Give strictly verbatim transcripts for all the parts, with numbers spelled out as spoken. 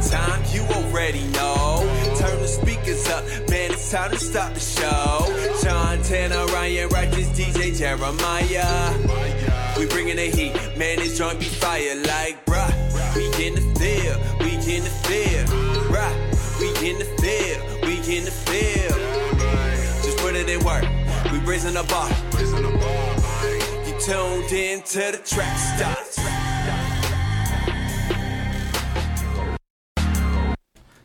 that time, you already know. Turn the speakers up, man, it's time to stop the show. Sean Tanner, Ryan Wright, this D J Jeremiah. We bringing the heat, man, this joint be fire like, bruh. We in the field, we in the field, bruh. We in the field, we in the field. Just put it in work, we raising the bar. You tuned in to the Trackstarz.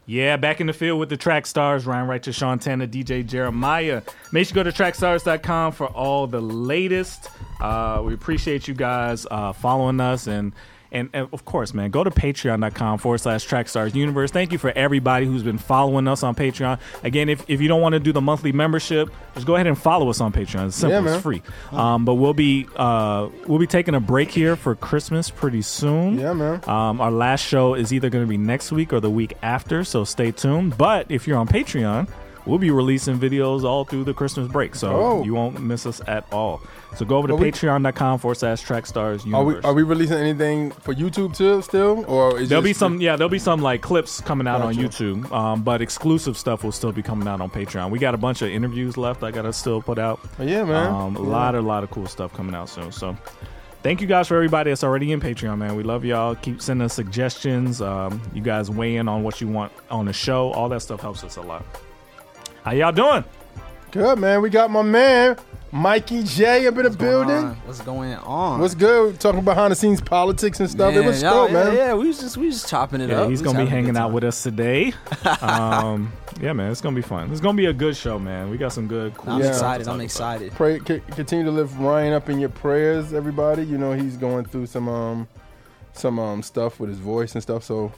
Yeah, back in the field with the Trackstarz. Ryan Wright to Sean Tanner, D J Jeremiah. Make sure you go to trackstarz dot com for all the latest. Uh, we appreciate you guys uh, following us. And, and, and, of course, man, go to patreon dot com forward slash Trackstarz Universe. Thank you for everybody who's been following us on Patreon. Again, if, if you don't want to do the monthly membership, just go ahead and follow us on Patreon. It's simple. Yeah, it's free. Um, but we'll be uh, we'll be taking a break here for Christmas pretty soon. Yeah, man. Um, our last show is either going to be next week or the week after, so stay tuned. But if you're on Patreon, we'll be releasing videos all through the Christmas break, so oh. you won't miss us at all. So go over to patreon dot com forward slash Trackstarz Universe. Are we releasing anything for YouTube too still? Or is there'll just, be some yeah, there'll be some like clips coming out gotcha. on YouTube. Um, but exclusive stuff will still be coming out on Patreon. We got a bunch of interviews left I gotta still put out. Oh, yeah, man. Um, a yeah. lot a lot of cool stuff coming out soon. So thank you guys for everybody that's already in Patreon, man. We love y'all. Keep sending us suggestions. Um, you guys weigh in on what you want on the show. All that stuff helps us a lot. How y'all doing? Good, man. We got my man, Mikey J, up in the building. On? What's going on? What's good? We're talking behind the scenes politics and stuff. Man, it was dope, yeah, man. Yeah, we was just we just chopping it yeah, up. He's gonna be hanging out with us today. um, yeah, man, it's gonna be fun. It's gonna be a good show, man. We got some good. Cool I'm yeah. excited. I'm excited. Pray, c- continue to lift Ryan up in your prayers, everybody. You know he's going through some um, some um stuff with his voice and stuff, so.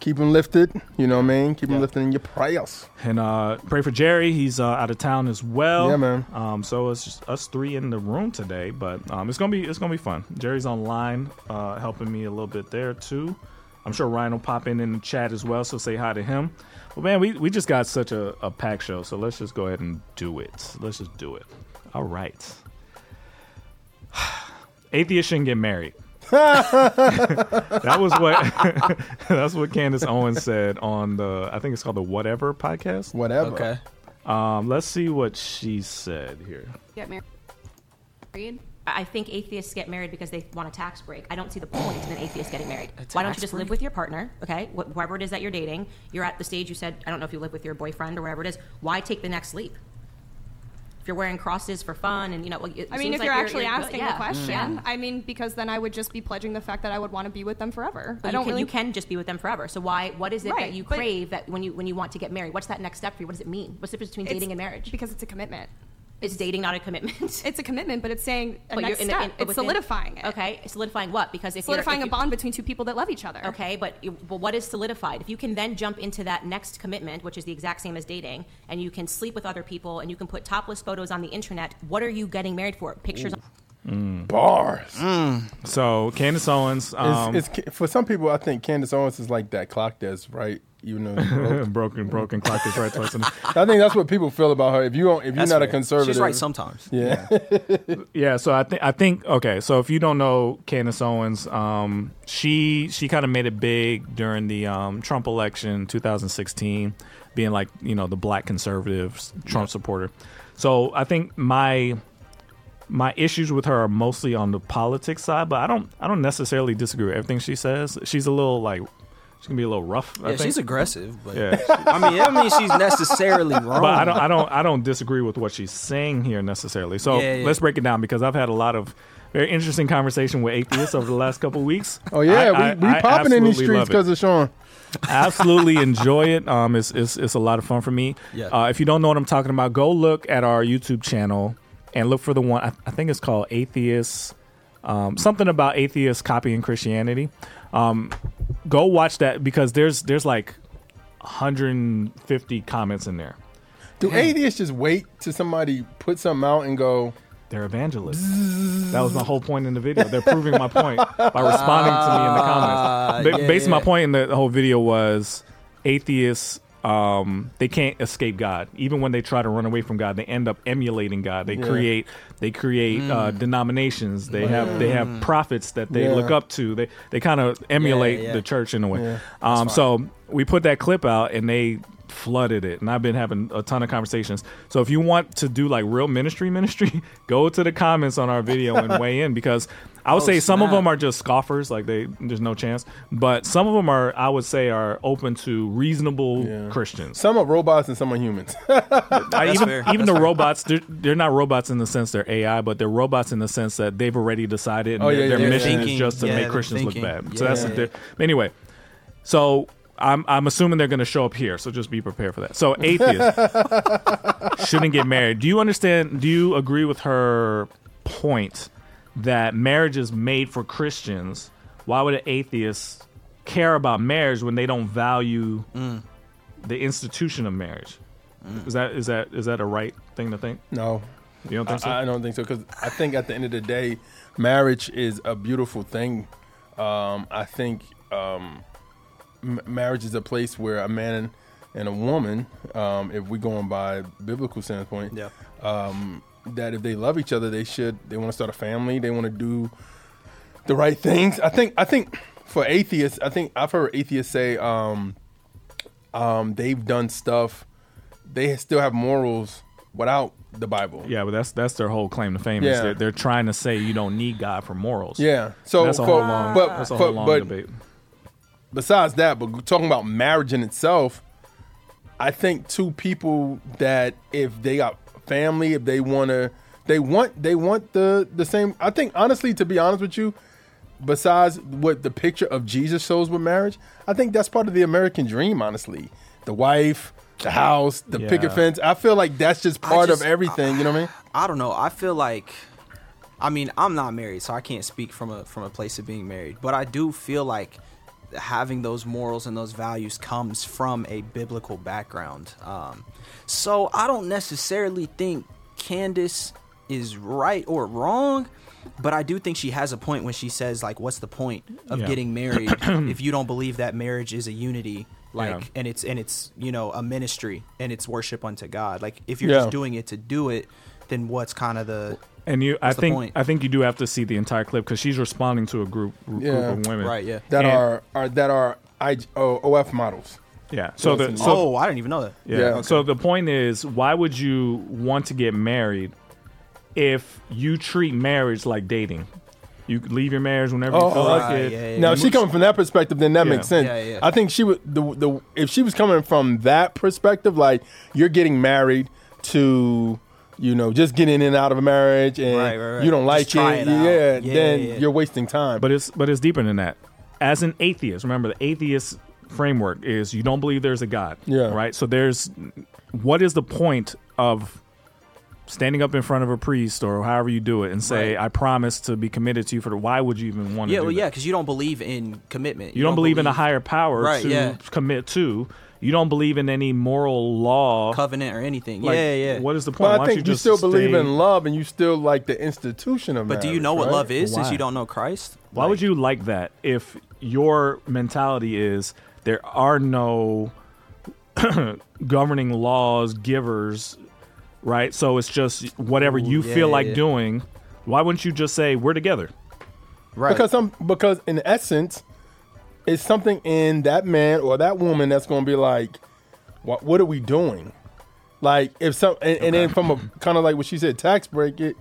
Keep him lifted, you know what I mean? Keep him yeah. lifted in your prayers. And uh, pray for Jerry. He's uh, out of town as well. Yeah, man. Um, so it's just us three in the room today, but um, it's gonna be it's gonna be fun. Jerry's online, uh, helping me a little bit there too. I'm sure Ryan will pop in in the chat as well, so say hi to him. Well, man, we, we just got such a, a packed show, so let's just go ahead and do it. Let's just do it. All right. Atheists shouldn't get married. that was what that's what Candace Owens said on the I think it's called the Whatever podcast. Whatever. Okay. Um, let's see what she said here. Get married. I think atheists get married because they want a tax break. I don't see the point in an atheist getting married. Why don't you just break? live with your partner, okay? Wh- whoever it is that you're dating, you're at the stage you said, I don't know if you live with your boyfriend or whatever it is. Why take the next leap? You're wearing crosses for fun and you know it I mean if like you're actually you're, asking yeah. the question yeah. I mean because then I would just be pledging the fact that I would want to be with them forever. But I don't you can, really... you can just be with them forever, so why what is it right, that you crave that when you when you want to get married? What's that next step for you? What does it mean? What's the difference between dating and marriage? Because it's a commitment. Is dating not a commitment? It's a commitment, but it's saying a but next in, step. In, in, it's within, solidifying it. Okay, solidifying what? Because if solidifying if you, a bond between two people that love each other. Okay, but, you, but what is solidified? If you can then jump into that next commitment, which is the exact same as dating, and you can sleep with other people, and you can put topless photos on the internet, what are you getting married for? Pictures. Mm. Bars. Mm. So Candace Owens. Um, it's, it's, for some people, I think Candace Owens is like that clock that's right. You know, broken, broken, broken clock is right twice. I think that's what people feel about her. If you don't, if you're that's not fair. A conservative, she's right sometimes. Yeah, yeah. yeah so I think I think okay. So if you don't know Candace Owens, um, she she kind of made it big during the um, Trump election, two thousand sixteen, being like you know the black conservative Trump yeah. supporter. So I think my my issues with her are mostly on the politics side, but I don't I don't necessarily disagree with everything she says. She's a little like. She's gonna be a little rough. Yeah, I think. She's aggressive, but yeah. I mean, I don't mean she's necessarily wrong. But I don't, I don't, I don't disagree with what she's saying here necessarily. So yeah, yeah. let's break it down because I've had a lot of very interesting conversation with atheists over the last couple of weeks. Oh yeah, I, we, we I, popping I in these streets because of Sean. I absolutely enjoy it. Um, it's it's it's a lot of fun for me. Yeah. Uh, if you don't know what I'm talking about, go look at our YouTube channel and look for the one. I, I think it's called Atheists. Um, something about atheists copying Christianity. Um, go watch that because there's there's like one hundred fifty comments in there. Do hey. atheists just wait till somebody put something out and go? They're evangelists. That was my whole point in the video. They're proving my point by responding uh, to me in the comments. Ba- yeah, basically, yeah. my point in the whole video was atheists um, they can't escape God. Even when they try to run away from God, they end up emulating God. They yeah. create they create mm. uh, denominations. They mm. have they have prophets that they yeah. look up to. They they kind of emulate yeah, yeah. the church in a way. Yeah. Um, so we put that clip out and they flooded it, and I've been having a ton of conversations. So if you want to do like real ministry ministry, go to the comments on our video and weigh in, because I would oh, say some snap. of them are just scoffers, like they there's no chance, but some of them are I would say are open to reasonable yeah. Christians. Some are robots and some are humans. I, even fair. even That's the fair. robots, they're, they're not robots in the sense they're A I, but they're robots in the sense that they've already decided and oh, yeah, their, their mission thinking, is just to yeah, make Christians thinking. look bad. Yeah, so that's yeah, the, yeah. anyway. So I'm I'm assuming they're going to show up here, so just be prepared for that. So atheists shouldn't get married. Do you understand? Do you agree with her point that marriage is made for Christians? Why would an atheist care about marriage when they don't value mm. the institution of marriage? Mm. Is that is that is that a right thing to think? No, you don't think I, so? I don't think so, because I think at the end of the day, marriage is a beautiful thing. Um, I think. Um, M- marriage is a place where a man and a woman, um, if we're going by biblical standpoint, yeah. um, that if they love each other, they should, they want to start a family, they want to do the right things. I think, I think for atheists, I think I've heard atheists say um, um, they've done stuff, they still have morals without the Bible. Yeah, but that's that's their whole claim to fame. Yeah. Is they're, they're trying to say you don't need God for morals. Yeah, so and that's a for, whole long, but, that's a whole for, long but, debate. Besides that, but talking about marriage in itself, I think two people that if they got family, if they wanna, they want, they want the the same. I think honestly, to be honest with you, besides what the picture of Jesus shows with marriage, I think that's part of the American dream. Honestly, the wife, the house, the yeah. picket fence. I feel like that's just part just, of everything. I, you know what I mean? I don't know. I feel like, I mean, I'm not married, so I can't speak from a from a place of being married, but I do feel like having those morals and those values comes from a biblical background. Um, so I don't necessarily think Candace is right or wrong, but I do think she has a point when she says, like, what's the point of yeah. getting married if you don't believe that marriage is a unity, like, yeah. and it's, and it's, you know, a ministry and it's worship unto God. Like, if you're yeah. just doing it to do it, then what's kind of the... And you, What's I think, point? I think you do have to see the entire clip, because she's responding to a group, r- yeah. group of women, right? Yeah, that and are are that are I, oh, O F models. Yeah. So the so, oh, I didn't even know that. Yeah. yeah okay. So the point is, why would you want to get married if you treat marriage like dating? You leave your marriage whenever oh, you feel right, like it. Yeah, yeah, now, if she coming from that perspective, then that yeah. makes sense. Yeah, yeah. I think she would the the if she was coming from that perspective, like you're getting married to, you know, just getting in and out of a marriage, and right, right, right. you don't like it, it yeah, yeah, then yeah. you're wasting time. But it's but it's deeper than that. As an atheist, remember, the atheist framework is you don't believe there's a God, yeah. right? So there's, what is the point of standing up in front of a priest or however you do it and say, right. I promise to be committed to you for the, why would you even want to yeah, do well, that? Yeah, well, yeah, because you don't believe in commitment. You, you don't, don't believe, believe in a higher power right, to yeah. commit to. You don't believe in any moral law, covenant, or anything. Like, yeah, yeah. What is the point? Well, I think you, you still stay... believe in love, and you still like the institution of. But marriage, do you know right? what love is? Why? Since you don't know Christ, why like... would you like that if your mentality is there are no governing laws, givers, right? So it's just whatever Ooh, you yeah, feel like yeah. doing. Why wouldn't you just say we're together? Right. Because I'm, because in essence, it's something in that man or that woman that's going to be like, what, what are we doing? Like, if some, and, okay. and then from a kind of like what she said, tax break it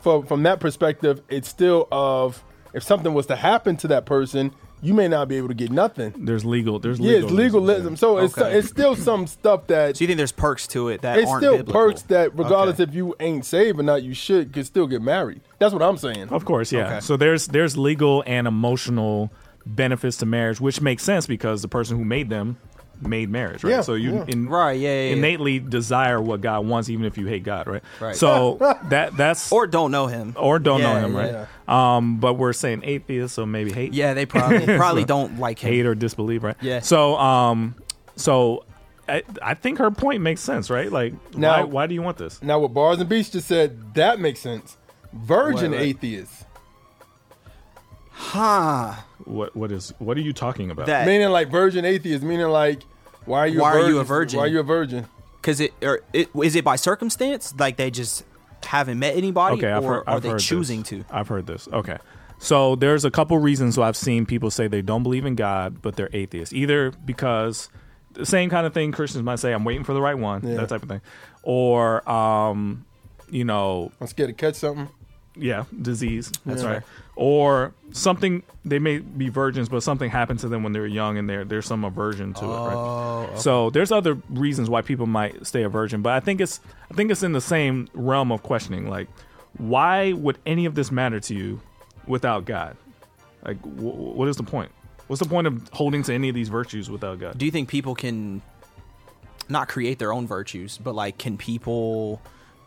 from, from that perspective, it's still of, if something was to happen to that person, you may not be able to get nothing. There's legal, there's legal. Yeah, it's legalism. So okay. it's, it's still some stuff that. So you think there's perks to it that it's aren't biblical? It's still perks that regardless okay. if you ain't saved or not, you should, could still get married. That's what I'm saying. Of course. Yeah. Okay. So there's, there's legal and emotional benefits to marriage, which makes sense because the person who made them made marriage, right? Yeah, so you yeah. In, right, yeah, yeah, innately yeah. desire what God wants, even if you hate God, right? Right. So that that's or don't know Him, or don't yeah, know Him, yeah. right? Um, but we're saying atheists, so maybe hate. Yeah, they probably probably so don't like him. Hate or disbelieve, right? Yeah. So um, so I, I think her point makes sense, right? Like, now, why why do you want this? Now, what Bars and Beach just said, that makes sense. Virgin what, atheists. Huh. What what is what are you talking about? That. Meaning like virgin atheists, meaning like Why are you? Why a virgin? are you a virgin? Why are you a virgin? Because it or it is it by circumstance? Like they just haven't met anybody, okay, I've or heard, are I've they heard choosing this. to? I've heard this. Okay. So there's a couple reasons why I've seen people say they don't believe in God, but they're atheists. Either because the same kind of thing Christians might say, I'm waiting for the right one, yeah. that type of thing. Or, um, you know. I'm scared to catch something. Yeah, disease. That's yeah. right. Or something, they may be virgins, but something happened to them when they were young and there's some aversion to oh, it. Right? Okay. So there's other reasons why people might stay a virgin, but I think it's I think it's in the same realm of questioning. Like, why would any of this matter to you without God? Like, wh- what is the point? What's the point of holding to any of these virtues without God? Do you think people can not create their own virtues, but like, can people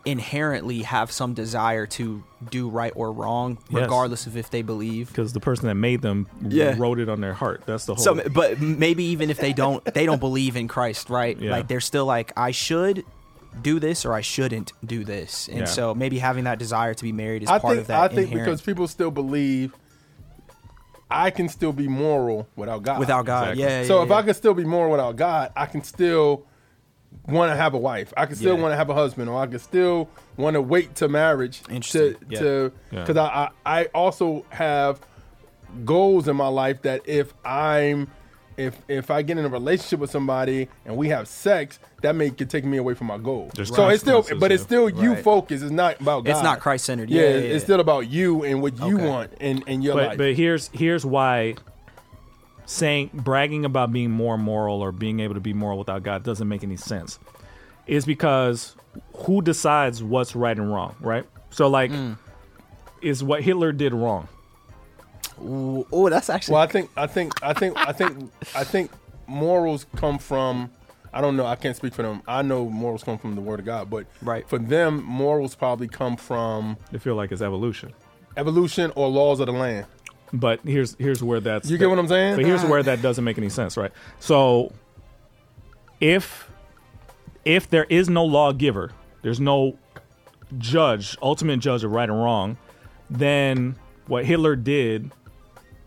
inherently have some desire to do right or wrong, regardless yes. of if they believe? Because the person that made them yeah. wrote it on their heart. That's the whole. So, but maybe even if they don't, they don't believe in Christ, right? Yeah. Like, they're still like, I should do this or I shouldn't do this. And yeah. so maybe having that desire to be married is I part think, of that. I think inherent. Because people still believe I can still be moral without God. Without God, exactly. yeah. So yeah, if yeah. I can still be moral without God, I can still want to have a wife. I can still yeah. want to have a husband, or I can still want to wait to marriage. Interesting. To, yeah. to, yeah. 'cause I, I, I also have goals in my life that if I'm If if I get in a relationship with somebody and we have sex, that may could take me away from my goal. There's so it's still, but it's still you right. focus. It's not about God. It's not Christ centered. Yeah, yeah, yeah, it's yeah. still about you and what you okay. want in, in your but, life. But here's here's why saying bragging about being more moral or being able to be moral without God doesn't make any sense. Is because who decides what's right and wrong, right? So like, mm. is what Hitler did wrong? Oh, that's actually. Well, I think, I think, I think, I think, I think morals come from. I don't know. I can't speak for them. I know morals come from the Word of God, but right. for them, morals probably come from. They feel like it's evolution, evolution or laws of the land. But here's here's where that's. You the, get what I'm saying? But here's where that doesn't make any sense, right? So, if if there is no lawgiver, there's no judge, ultimate judge of right and wrong, then what Hitler did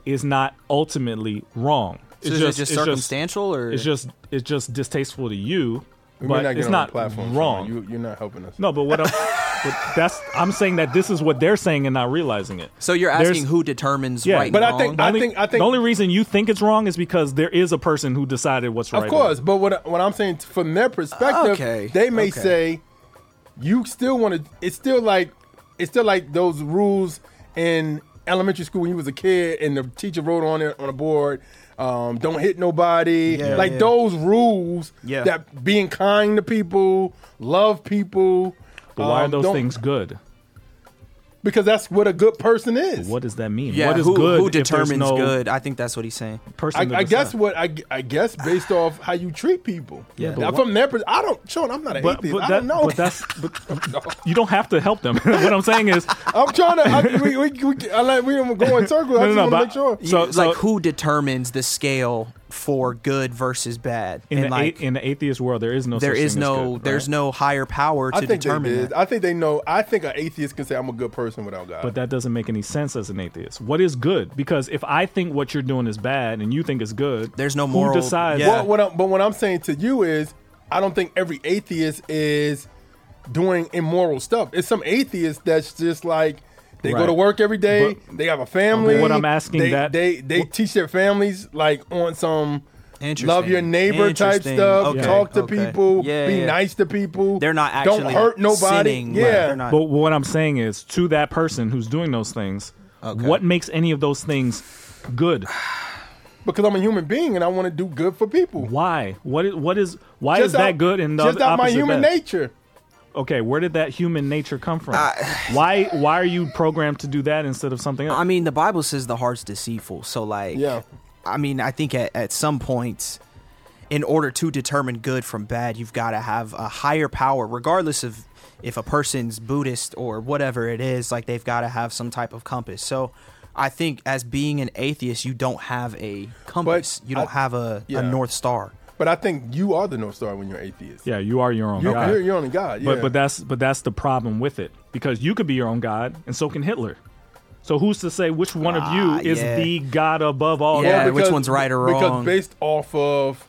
is not ultimately wrong. It's so is just, it just it's circumstantial, just, or it's just it's just distasteful to you, we but not it's not wrong. You, you're not helping us. No, but what I'm, but that's I'm saying that this is what they're saying and not realizing it. So you're asking There's, who determines yeah, right but and wrong? I think, I only, think I think the only reason you think it's wrong is because there is a person who decided what's right. Of course, but what what I'm saying from their perspective, uh, okay. they may okay. say you still want to. It's still like it's still like those rules in elementary school when you was a kid and the teacher wrote on it on a board, um, don't hit nobody. Yeah, like yeah. those rules yeah. that being kind to people, love people. But why um, are those things good? Because that's what a good person is. But what does that mean? Yeah, what is who, good? Who determines no good? I think that's what he's saying. I, I guess what I, I guess based off how you treat people. Yeah, now, from their perspective, I don't. Sean, I'm not an but, atheist. But I that, don't know. But that's, but, no. You don't have to help them. What I'm saying is, I'm trying to. I, we we, we, I like, we don't go in circles. I no, just no, want to make sure. So, so, like, who determines the scale for good versus bad? In, and the, like, a, in the atheist world, there is no. There is no. Good, right? There's no higher power to I think determine. I think they know. I think an atheist can say, "I'm a good person." Without God. But that doesn't make any sense as an atheist. What is good? Because if I think what you're doing is bad and you think it's good, there's no moral. Who decides? Yeah. Well, what I'm, but what I'm saying to you is, I don't think every atheist is doing immoral stuff. It's some atheists that's just like they right. go to work every day, but, they have a family. What I'm asking they, that they they, they what, teach their families like on some. Love your neighbor type stuff. Okay. Talk to okay. people. Yeah, be yeah. nice to people. They're not actually don't hurt nobody. Sinning, yeah. Right. But what I'm saying is, to that person who's doing those things, okay. what makes any of those things good? Because I'm a human being and I want to do good for people. Why? What is? What is? Why just is out, that good? And just out my human that? nature. Okay, where did that human nature come from? Uh, why Why are you programmed to do that instead of something else? I mean, the Bible says the heart's deceitful. So like, yeah. I mean, I think at, at some points, in order to determine good from bad, you've got to have a higher power, regardless of if a person's Buddhist or whatever it is, like they've got to have some type of compass. So I think as being an atheist, you don't have a compass. But you don't I, have a, yeah. a North Star. But I think you are the North Star when you're atheist. Yeah, you are your own you're, God. You're your own God, yeah. But, but, that's, but that's the problem with it, because you could be your own God, and so can Hitler. So who's to say which one of you ah, is yeah. the God above all? Yeah, well, because, which one's right or wrong? Because based off of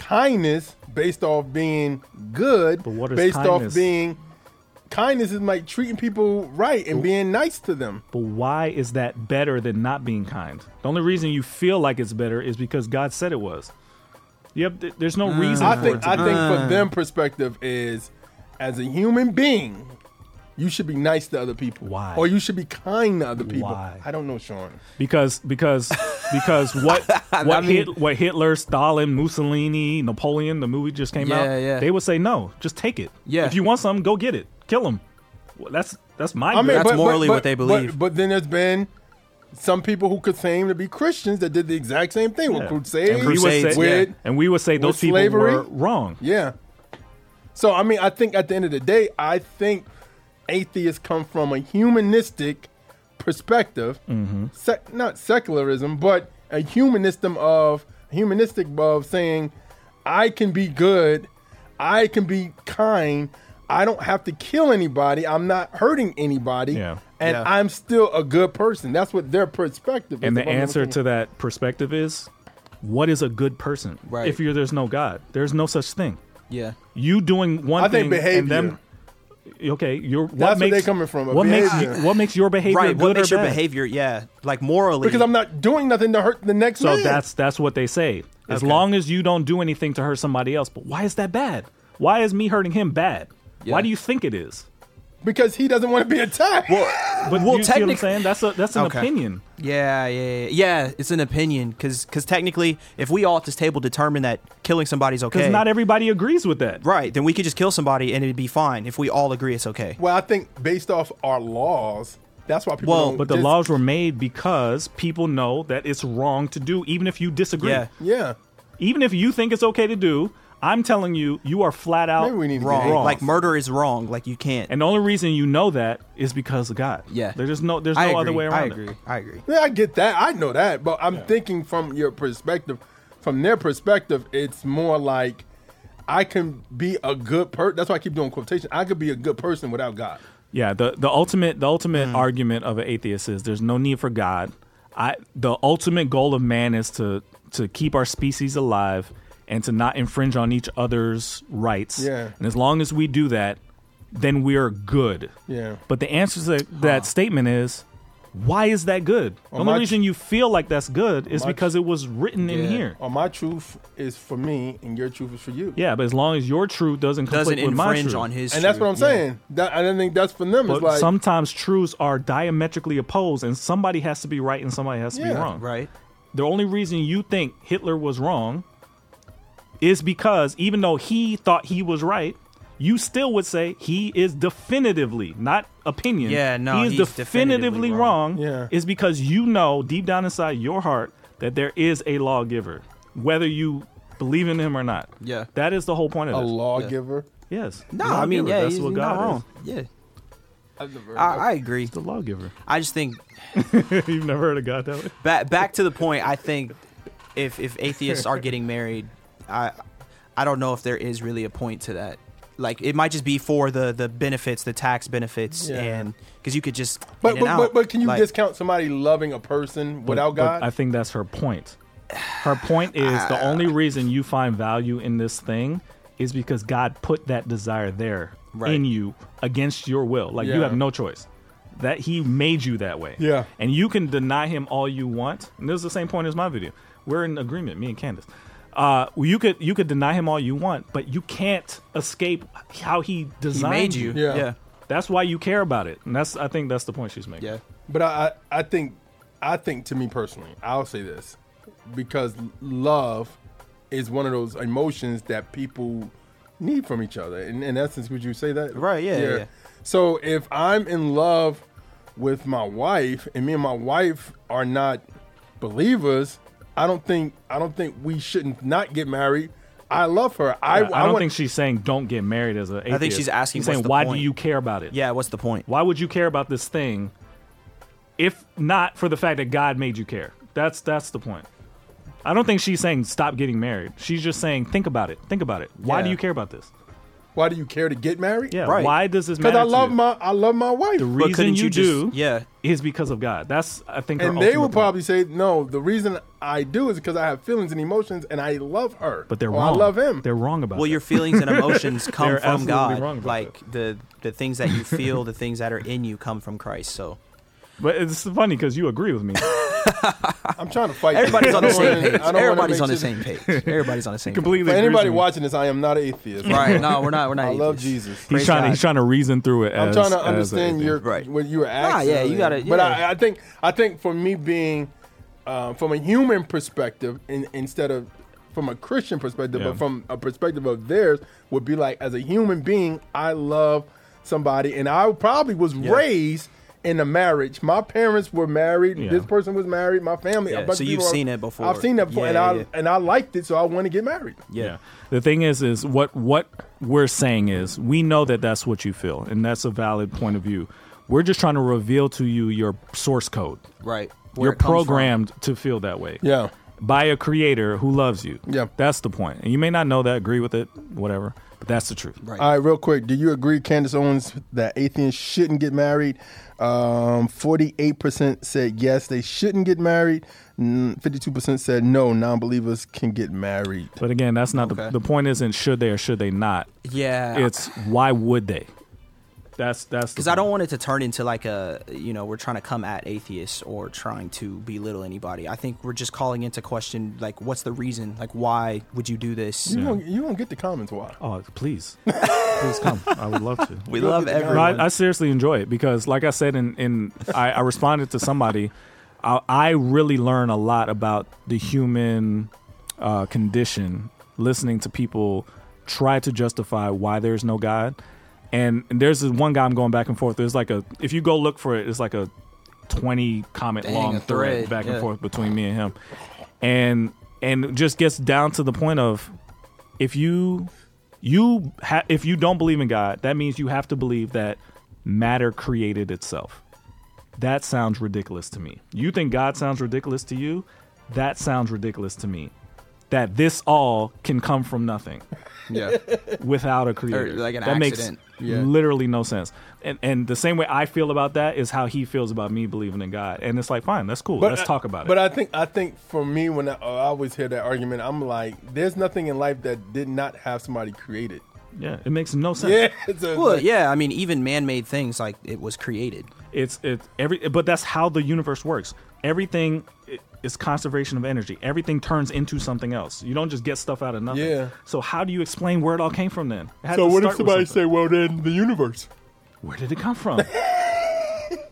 kindness based off being good, but what is based kindness? off being kindness is like treating people right and being nice to them. But why is that better than not being kind? The only reason you feel like it's better is because God said it was. Yep, th- there's no uh, reason. I for think it to I be. think uh. for them perspective is, as a human being, you should be nice to other people. Why? Or you should be kind to other people. Why? I don't know, Sean. Because because because what what I mean, Hit, what Hitler, Stalin, Mussolini, Napoleon, the movie just came yeah, out. Yeah. They would say no, just take it. Yeah. If you want something, go get it. Kill them. Well, that's that's my. I mean, that's but, morally but, but, what they believe. But, but then there's been some people who claim to be Christians that did the exact same thing with yeah. crusades, and crusades we say, with, yeah. and we would say those people slavery. were wrong. Yeah. So I mean, I think at the end of the day, I think atheists come from a humanistic perspective, mm-hmm. sec- not secularism, but a humanism of humanistic of saying, I can be good, I can be kind, I don't have to kill anybody, I'm not hurting anybody. Yeah. And yeah. I'm still a good person. That's what their perspective is. And the answer to that perspective is, what is a good person? Right. If you're, there's no God, there's no such thing. Yeah. You doing one I thing think behavior. and them. Okay, your what That's makes where they coming from. What behavior. makes you, what makes your behavior right? Good what makes or your bad? behavior? Yeah, like morally. Because I'm not doing nothing to hurt the next. So man. that's that's what they say. As okay. long as you don't do anything to hurt somebody else, but why is that bad? Why is me hurting him bad? Yeah. Why do you think it is? Because he doesn't want to be attacked. Well, but well, you see what I'm saying? That's a, that's an okay. opinion. Yeah, yeah, yeah, yeah. It's an opinion because because technically, if we all at this table determine that killing somebody's okay, because not everybody agrees with that, right? Then we could just kill somebody and it'd be fine if we all agree it's okay. Well, I think based off our laws, that's why people. Well, don't but the just... laws were made because people know that it's wrong to do, even if you disagree. Yeah, yeah. Even if you think it's okay to do. I'm telling you, you are flat out wrong. wrong. Like murder is wrong. Like you can't. And the only reason you know that is because of God. Yeah. There's no there's no I other way around I agree. it. I agree. Yeah, I get that. I know that. But I'm yeah. thinking from your perspective, from their perspective, it's more like I can be a good person. That's why I keep doing quotation. I could be a good person without God. Yeah. The, the ultimate the ultimate mm. argument of an atheist is there's no need for God. I the ultimate goal of man is to to keep our species alive. And to not infringe on each other's rights. Yeah. And as long as we do that, then we're good. Yeah. But the answer to that huh. statement is, why is that good? The on only reason tr- you feel like that's good is because tr- it was written yeah. in here. Or my truth is for me, and your truth is for you. Yeah, but as long as your truth doesn't conflict doesn't with my truth, on his and truth. that's what I'm saying. Yeah. That, I don't think that's for them. But it's like, sometimes truths are diametrically opposed, and somebody has to be right and somebody has to yeah, be wrong. Right. The only reason you think Hitler was wrong is because even though he thought he was right, you still would say he is definitively, not opinion. Yeah, no, he is he's definitively, definitively wrong. wrong yeah. Is because you know deep down inside your heart that there is a lawgiver, whether you believe in him or not. Yeah. That is the whole point of it. A this. lawgiver? Yeah. Yes. No, lawgiver. I mean, yeah, that's he's what God not wrong. Is. Yeah. I've never heard I, of I agree. He's the lawgiver. I just think you've never heard of God that way. Back back to the point, I think if if atheists are getting married, I I don't know if there is really a point to that. Like, it might just be for the, the benefits, the tax benefits, yeah. and because you could just But but, but but can you like, discount somebody loving a person without but, God? But I think that's her point. Her point is I, the only reason you find value in this thing is because God put that desire there right. in you against your will. Like, yeah. you have no choice. That he made you that way. Yeah. And you can deny him all you want. And this is the same point as my video. We're in agreement, me and Candace. Uh, you could you could deny him all you want, but you can't escape how he designed he made you. Yeah. yeah, that's why you care about it, and that's I think that's the point she's making. Yeah, but I, I think I think to me personally, I'll say this because love is one of those emotions that people need from each other. In, in essence, would you say that? Right. Yeah, yeah. yeah. yeah. So if I'm in love with my wife, and me and my wife are not believers. I don't think I don't think we shouldn't not get married. I love her. I, yeah, I don't I want, think she's saying don't get married as an atheist. I think she's asking she's what's saying, the why point? do you care about it? Yeah, what's the point? Why would you care about this thing if not for the fact that God made you care? That's that's the point. I don't think she's saying stop getting married. She's just saying think about it. Think about it. Why yeah. do you care about this? Why do you care to get married? Yeah. Right. Why does this matter? Because I love my I love my wife. The reason you, you do just, yeah. is because of God. That's I think. And they will probably say, no, the reason I do is because I have feelings and emotions and I love her. But they're wrong. I love him. They're wrong about it. Well, that. Your feelings and emotions come from God. Wrong about like that. the the things that you feel, the things that are in you come from Christ. So But it's funny because you agree with me. I'm trying to fight. Everybody's on the same page. Everybody's on the same page. Everybody's on the same page. Completely. For anybody watching this, I am not an atheist. Right? No, we're not. We're not. I atheists. Love Jesus. He's Praise trying. God. He's trying to reason through it. I'm as, trying to understand your right. what you were asking. Ah, yeah, you got it. Yeah. But I, I think I think for me being uh, from a human perspective, in, instead of from a Christian perspective, yeah. but from a perspective of theirs, would be like as a human being, I love somebody, and I probably was yeah. raised. In a marriage, my parents were married. Yeah. This person was married. My family. Yeah. So you've are, seen it before. I've seen it before, yeah, and I yeah. and I liked it, so I want to get married. Yeah. yeah. The thing is, is what what we're saying is we know that that's what you feel, and that's a valid point of view. We're just trying to reveal to you your source code. Right. Where You're programmed from. to feel that way. Yeah. By a creator who loves you. Yeah. That's the point. And you may not know that, agree with it, whatever. But that's the truth. Right. All right, real quick. Do you agree, Candace Owens, that atheists shouldn't get married? Um, forty-eight percent said yes, they shouldn't get married. fifty-two percent said no, non-believers can get married. But again, that's not okay. the, the point isn't should they or should they not. Yeah. It's why would they? That's that's because I don't want it to turn into like a, you know, we're trying to come at atheists or trying to belittle anybody. I think we're just calling into question, like, what's the reason? Like, why would you do this? You yeah. won't, you won't get the comments why. Oh, please. Please come. I would love to. We, we love, love everyone. No, I, I seriously enjoy it because, like I said, in, in I, I responded to somebody. I, I really learn a lot about the human uh, condition, listening to people try to justify why there's no God. And there's this one guy I'm going back and forth. There's like a, if you go look for it, it's like a twenty comment Dang, long thread, thread back yeah. and forth between me and him. And and it just gets down to the point of if you you ha- if you don't believe in God, that means you have to believe that matter created itself. That sounds ridiculous to me. You think God sounds ridiculous to you? That sounds ridiculous to me. That this all can come from nothing. Yeah. Without a creator. Or like an that accident. Makes yeah. literally no sense. And and the same way I feel about that is how he feels about me believing in God. And it's like, fine, that's cool. But Let's I, talk about but it. But I think I think for me, when I, I always hear that argument, I'm like, there's nothing in life that did not have somebody create it. Yeah, it makes no sense. Yeah, it's a, well, yeah, I mean, even man-made things, like, it was created. It's it's every, but that's how the universe works. Everything is conservation of energy. Everything turns into something else. You don't just get stuff out of nothing. Yeah. So how do you explain where it all came from then? So what if somebody say, well, then the universe? Where did it come from?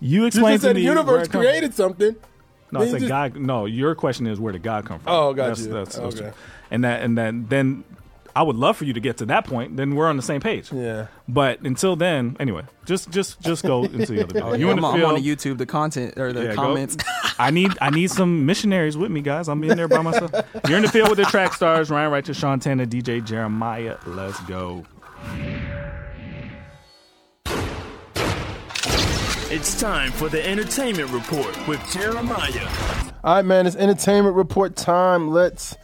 You explained to me. You just said the universe created something. No, I said God. No, your question is where did God come from? Oh, gotcha. That's, that's, okay. that's and that and that then. I would love for you to get to that point. Then we're on the same page. Yeah. But until then, anyway, just just just go into the other. Oh, you yeah, in I'm, the field, I'm on the YouTube, the content or the yeah, comments. Go. I need I need some missionaries with me, guys. I'm in there by myself. You're in the field with the Trackstarz, Ryan Wright, to Sean Tanner, D J Jeremiah. Let's go. It's time for the Entertainment Report with Jeremiah. All right, man. It's Entertainment Report time. Let's.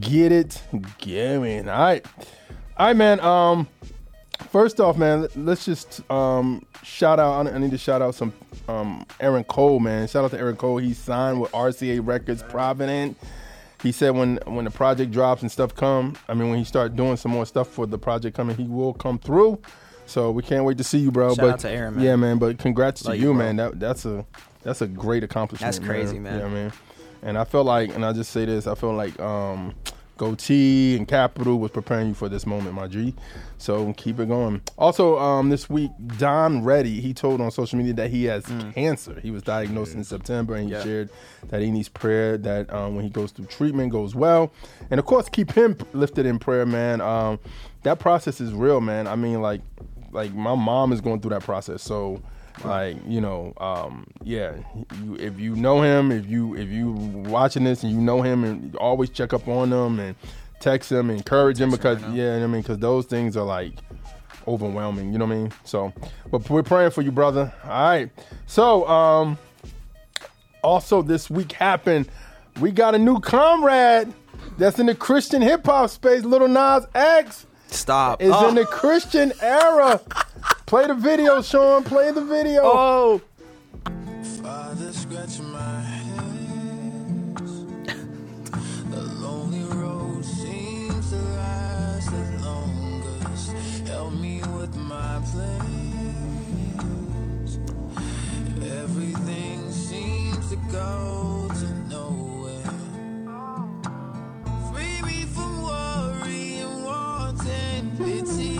Get it, yeah, man. All right, all right, man. Um, first off, man, let's just um shout out. I need to shout out some um Aaron Cole, man. Shout out to Aaron Cole. He signed with R C A Records, Provident. He said when when the project drops and stuff come, I mean when he start doing some more stuff for the project coming, he will come through. So we can't wait to see you, bro. Shout but, out to Aaron, man. Yeah, man. But congrats Love to you, bro. man. That that's a that's a great accomplishment. That's crazy, man. man. Yeah, man. And I feel like, and I just say this, I feel like um, Goatee and Capital was preparing you for this moment, my G. So keep it going. Also, um, this week, Don Reddy, he told on social media that he has mm. cancer. He was diagnosed in September, and he yeah. shared that he needs prayer, that um, when he goes through treatment, goes well. And, of course, keep him lifted in prayer, man. Um, that process is real, man. I mean, like, like my mom is going through that process, so... Like, you know, um, yeah, you, if you know him, if you if you watching this and you know him, and always check up on him and text him, encourage him because, yeah, I mean, because those things are like overwhelming, you know what I mean? So, but we're praying for you, brother. All right. So, um, also this week happened, we got a new comrade that's in the Christian hip hop space, Little Nas X. Stop. Is oh. in the Christian era. Play the video, Sean. Play the video. Oh. Father scratching my head. The lonely road seems to last the longest. Help me with my plans. Everything seems to go to nowhere. Free me from worry and want and pity.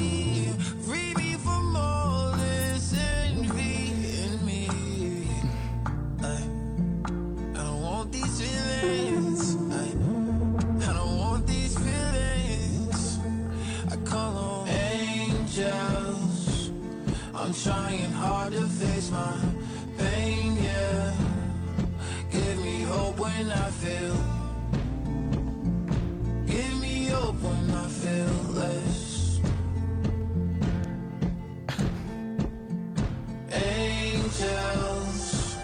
I'm trying hard to face my pain, yeah. Give me hope when I feel. Give me hope when I feel less. Angels,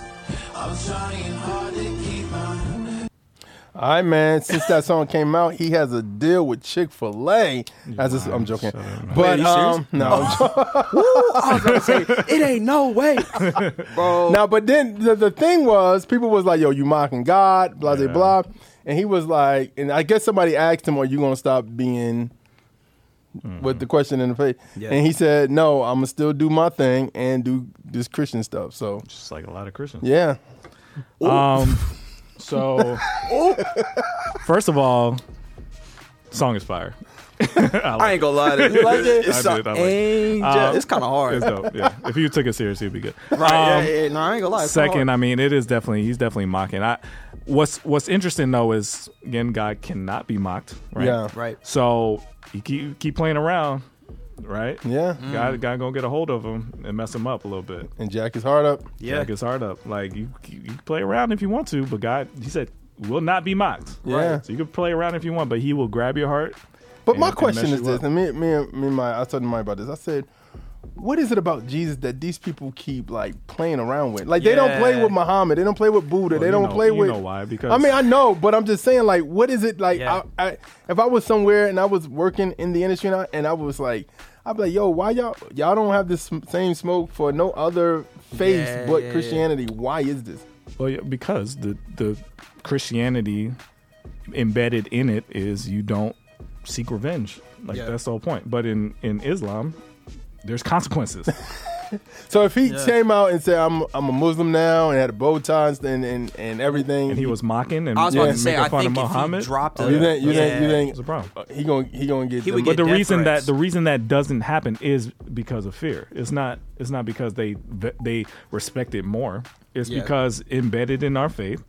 I'm trying hard to keep my. All right, man. Since that song came out, he has a deal with Chick-fil-A. As I'm joking, but Wait, you um, no. Oh. Woo, I was gonna say it ain't no way, bro. Now, but then the, the thing was, people was like, "Yo, you mocking God, blah blah yeah. blah," and he was like, and I guess somebody asked him, "Are you gonna stop being?" Mm. With the question in the face, yeah. and he said, "No, I'm gonna still do my thing and do this Christian stuff." So just like a lot of Christians, yeah. Ooh. Um. So, first of all, song is fire. I, like I ain't gonna lie to you. You like it? It's, like it. Like um, it's kind of hard. It's dope, yeah. If you took it seriously, it'd be good. Right? Um, yeah, yeah, no, I ain't gonna lie. It's second, I mean, it is definitely he's definitely mocking. I what's what's interesting though is again, God cannot be mocked, right? Yeah, right. So you keep keep playing around, right? Yeah, mm. God, God gonna get a hold of him and mess him up a little bit, and jack his heart up. Yeah, jack his heart up. Like you, you can play around if you want to, but God, he said, will not be mocked. Yeah, right? So you can play around if you want, but he will grab your heart. But and, my question is this, up. and me, me, me, and my, I told Mike about this. I said, what is it about Jesus that these people keep like playing around with? Like yeah. they don't play with Muhammad, they don't play with Buddha, well, they don't know, play you with. You know why? Because I mean, I know, but I'm just saying, like, what is it like? Yeah. I, I, if I was somewhere and I was working in the industry and I, and I was like, I'd be like, yo, why y'all y'all don't have this same smoke for no other faith yeah, but yeah, Christianity? Yeah. Why is this? Well, yeah, because the the Christianity embedded in it is you don't. Seek revenge, like yeah. that's the whole point. But in, in Islam, there's consequences. So if he yeah. came out and said, "I'm I'm a Muslim now," and had a bow tie and and, and everything, and he was mocking, and I was yeah, about to say, I think if Muhammad, he dropped it, oh, you think you, yeah. think you think it's a problem? He gonna he gonna get. He the, would but get the deference. reason that the reason that doesn't happen is because of fear. It's not it's not because they they respect it more. It's yeah. because embedded in our faith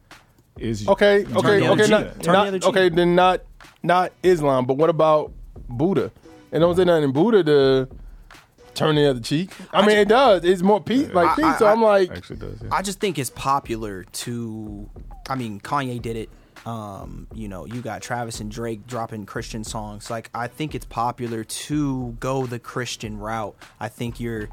is okay. Okay. Okay. Not, not, okay. Then not. Not Islam, but what about Buddha? It don't say nothing in Buddha to turn the other cheek. I, I mean, just, it does. It's more peace, like I, peace. I, so I, I'm like, actually does, yeah. I just think it's popular to. I mean, Kanye did it. Um, you know, you got Travis and Drake dropping Christian songs. Like, I think it's popular to go the Christian route. I think you're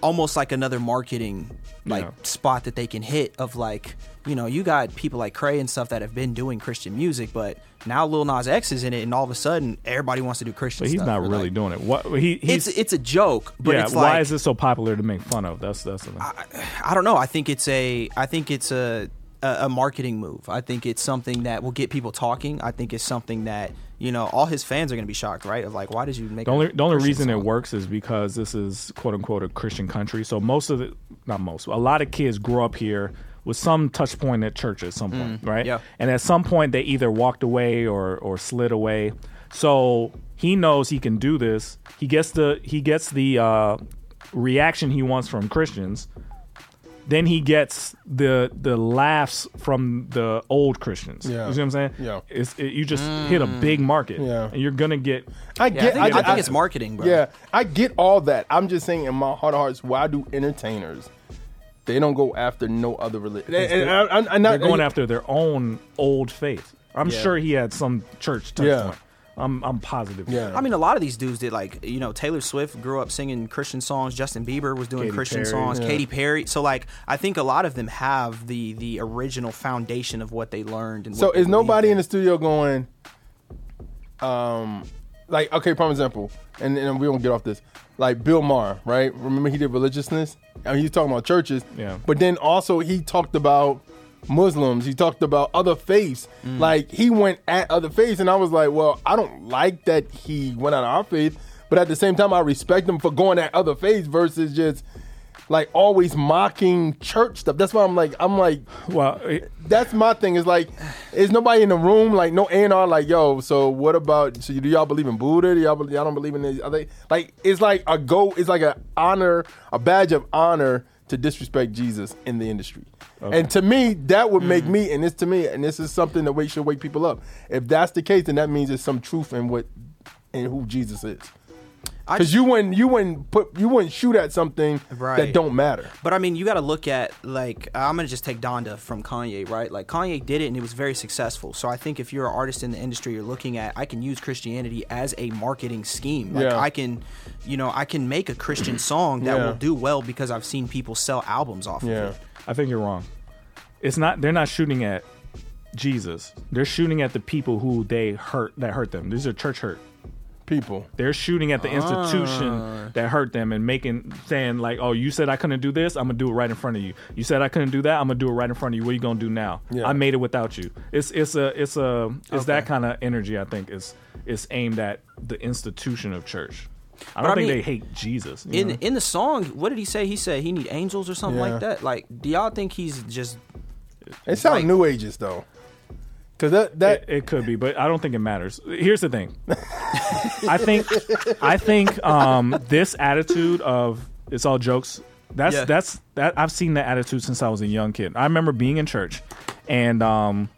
almost like another marketing like yeah. spot that they can hit of like. You know, you got people like Cray and stuff that have been doing Christian music, but now Lil Nas X is in it, and all of a sudden, everybody wants to do Christian. But he's stuff. not We're really like, doing it. What he he's, it's it's a joke, but yeah. It's like, why is this so popular to make fun of? That's that's. The thing. I, I don't know. I think it's a. I think it's a, a a marketing move. I think it's something that will get people talking. I think it's something that you know all his fans are going to be shocked, right? Of like, why did you make? The only the only reason song? It works is because this is quote unquote a Christian country. So most of the not most, a lot of kids grow up here. With some touch point at church at some point, mm, right? Yeah. And at some point, they either walked away or or slid away. So he knows he can do this. He gets the he gets the uh, reaction he wants from Christians. Then he gets the the laughs from the old Christians. Yeah. You see what I'm saying? Yeah. It's, it, you just mm. hit a big market. Yeah. And you're gonna get. I get. Yeah, I think, I, I, I think it's marketing, bro. Yeah. I get all that. I'm just saying, in my heart of hearts, why do entertainers? They don't go after no other religion. They, and, and, and, and not, they're going and, after their own old faith. I'm yeah. sure he had some church touch yeah. point. I'm I'm positive. Yeah. I mean, a lot of these dudes did. Like, you know, Taylor Swift grew up singing Christian songs. Justin Bieber was doing Katy Christian Perry. songs. Yeah. Katy Perry. So, like, I think a lot of them have the the original foundation of what they learned. And so, is nobody in the studio going, um, like, okay, prime example, and, and we don't get off this. Like Bill Maher, right? Remember he did religiousness? I mean, he was talking about churches. Yeah. But then also he talked about Muslims. He talked about other faiths. Mm. Like he went at other faiths, and I was like, well, I don't like that he went out of our faith, but at the same time, I respect him for going at other faiths versus just like always mocking church stuff. That's why I'm like, I'm like, well, it, that's my thing. Is like, is nobody in the room like no A and R? Like, yo, so what about? So do y'all believe in Buddha? Do y'all, y'all don't believe in these other? Like, it's like a go. It's like an honor, a badge of honor to disrespect Jesus in the industry. Okay. And to me, that would make mm. me, and this to me, and this is something that we should wake people up. If that's the case, then that means there's some truth in what, in who Jesus is. Because you wouldn't, you wouldn't put, you wouldn't shoot at something right. that don't matter. But I mean, you got to look at like, I'm gonna just take Donda from Kanye, right? Like Kanye did it, and it was very successful. So I think if you're an artist in the industry, you're looking at, I can use Christianity as a marketing scheme. Like yeah. I can, you know, I can make a Christian song that yeah. will do well because I've seen people sell albums off yeah. of it. I think you're wrong. It's not. They're not shooting at Jesus. They're shooting at the people who they hurt that hurt them. These are church hurt. People. They're shooting at the institution ah. that hurt them and making, saying like, oh, you said I couldn't do this, I'm gonna do it right in front of you. You said I couldn't do that, I'm gonna do it right in front of you. What are you gonna do now? Yeah. I made it without you. It's it's a it's a it's okay. that kind of energy. I think is it's aimed at the institution of church. I don't but think I mean, they hate Jesus. In know? in the song, what did he say? He said he need angels or something yeah. like that. Like, do y'all think he's just? It sounds like, New Ages though. Cause that, that it, it could be, but I don't think it matters. Here's the thing. I think I think um, this attitude of it's all jokes, that's yeah. that's that I've seen that attitude since I was a young kid. I remember being in church and um,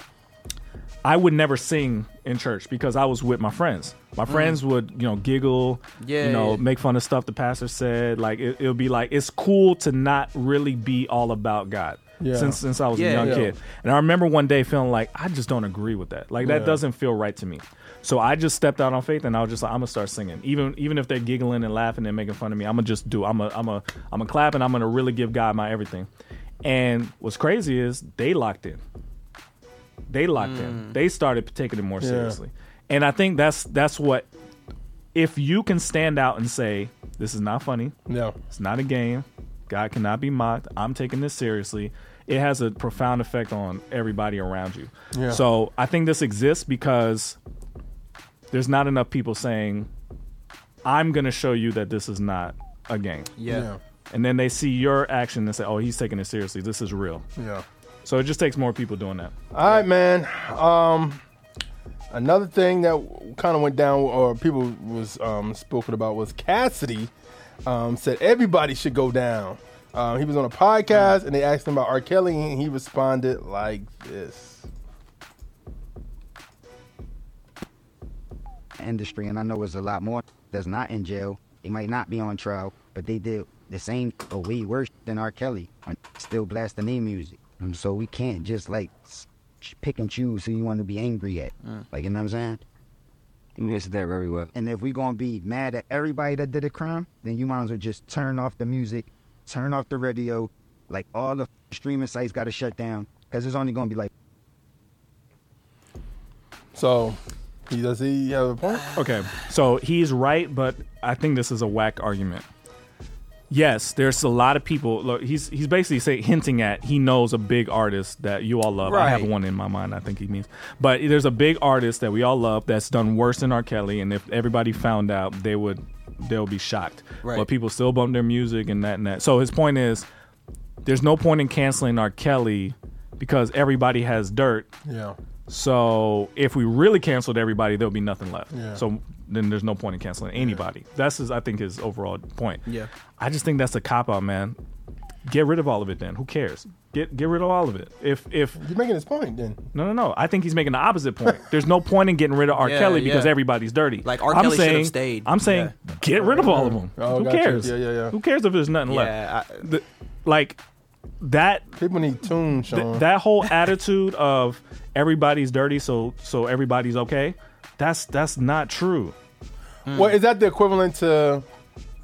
I would never sing in church because I was with my friends. My friends mm. would, you know, giggle, yeah, you know, yeah. make fun of stuff the pastor said. Like it it'll be like it's cool to not really be all about God. Yeah. Since since I was yeah, a young yeah. kid. And I remember one day feeling like, I just don't agree with that. Like, that yeah. doesn't feel right to me. So I just stepped out on faith, and I was just like, I'm going to start singing. Even even if they're giggling and laughing and making fun of me, I'm going to just do it. I'm going I'm to I'm gonna clap, and I'm going to really give God my everything. And what's crazy is they locked in. They locked mm. in. They started taking it more yeah. seriously. And I think that's that's what, if you can stand out and say, this is not funny. No. It's not a game. God cannot be mocked. I'm taking this seriously. It has a profound effect on everybody around you. Yeah. So I think this exists because there's not enough people saying, I'm going to show you that this is not a game. Yeah. yeah. And then they see your action and say, oh, he's taking it seriously. This is real. Yeah. So it just takes more people doing that. All right, man. Um, another thing that kind of went down or people was um, spoken about was Cassidy. Um, said everybody should go down. Um, he was on a podcast and they asked him about R. Kelly and he responded like this. Industry, and I know there's a lot more that's not in jail. He might not be on trial, but they did the same or way worse than R. Kelly and still blasting their music. And so we can't just like pick and choose who you want to be angry at. Uh. Like, you know what I'm saying? You answered that very well. And if we're going to be mad at everybody that did a crime, then you might as well just turn off the music, turn off the radio. Like, all the streaming sites got to shut down because it's only going to be like. So, does he have a point? Okay, so he's right, but I think this is a whack argument. Yes, there's a lot of people. Look, he's he's basically say, hinting at he knows a big artist that you all love. Right. I have one in my mind, I think he means. But there's a big artist that we all love that's done worse than R. Kelly, and if everybody found out, they would they'll be shocked. Right. But people still bump their music and that and that. So his point is, there's no point in canceling R. Kelly because everybody has dirt. Yeah. So if we really canceled everybody, there'll be nothing left. Yeah. So then there's no point in canceling anybody. Yeah. That's his, I think, his overall point. Yeah. I just think that's a cop out, man. Get rid of all of it, then. Who cares? Get get rid of all of it. If if you're making his point, then no, no, no. I think he's making the opposite point. There's no point in getting rid of R. yeah, Kelly because yeah. everybody's dirty. Like R. Kelly should have stayed. I'm saying yeah. get rid of all of them. Oh, Who cares? Yeah, yeah, yeah. Who cares if there's nothing yeah, left? I, the, like. That people need tunes, Sean. Th- that whole attitude of everybody's dirty, so so everybody's okay. That's that's not true. Mm. Well, is that the equivalent to?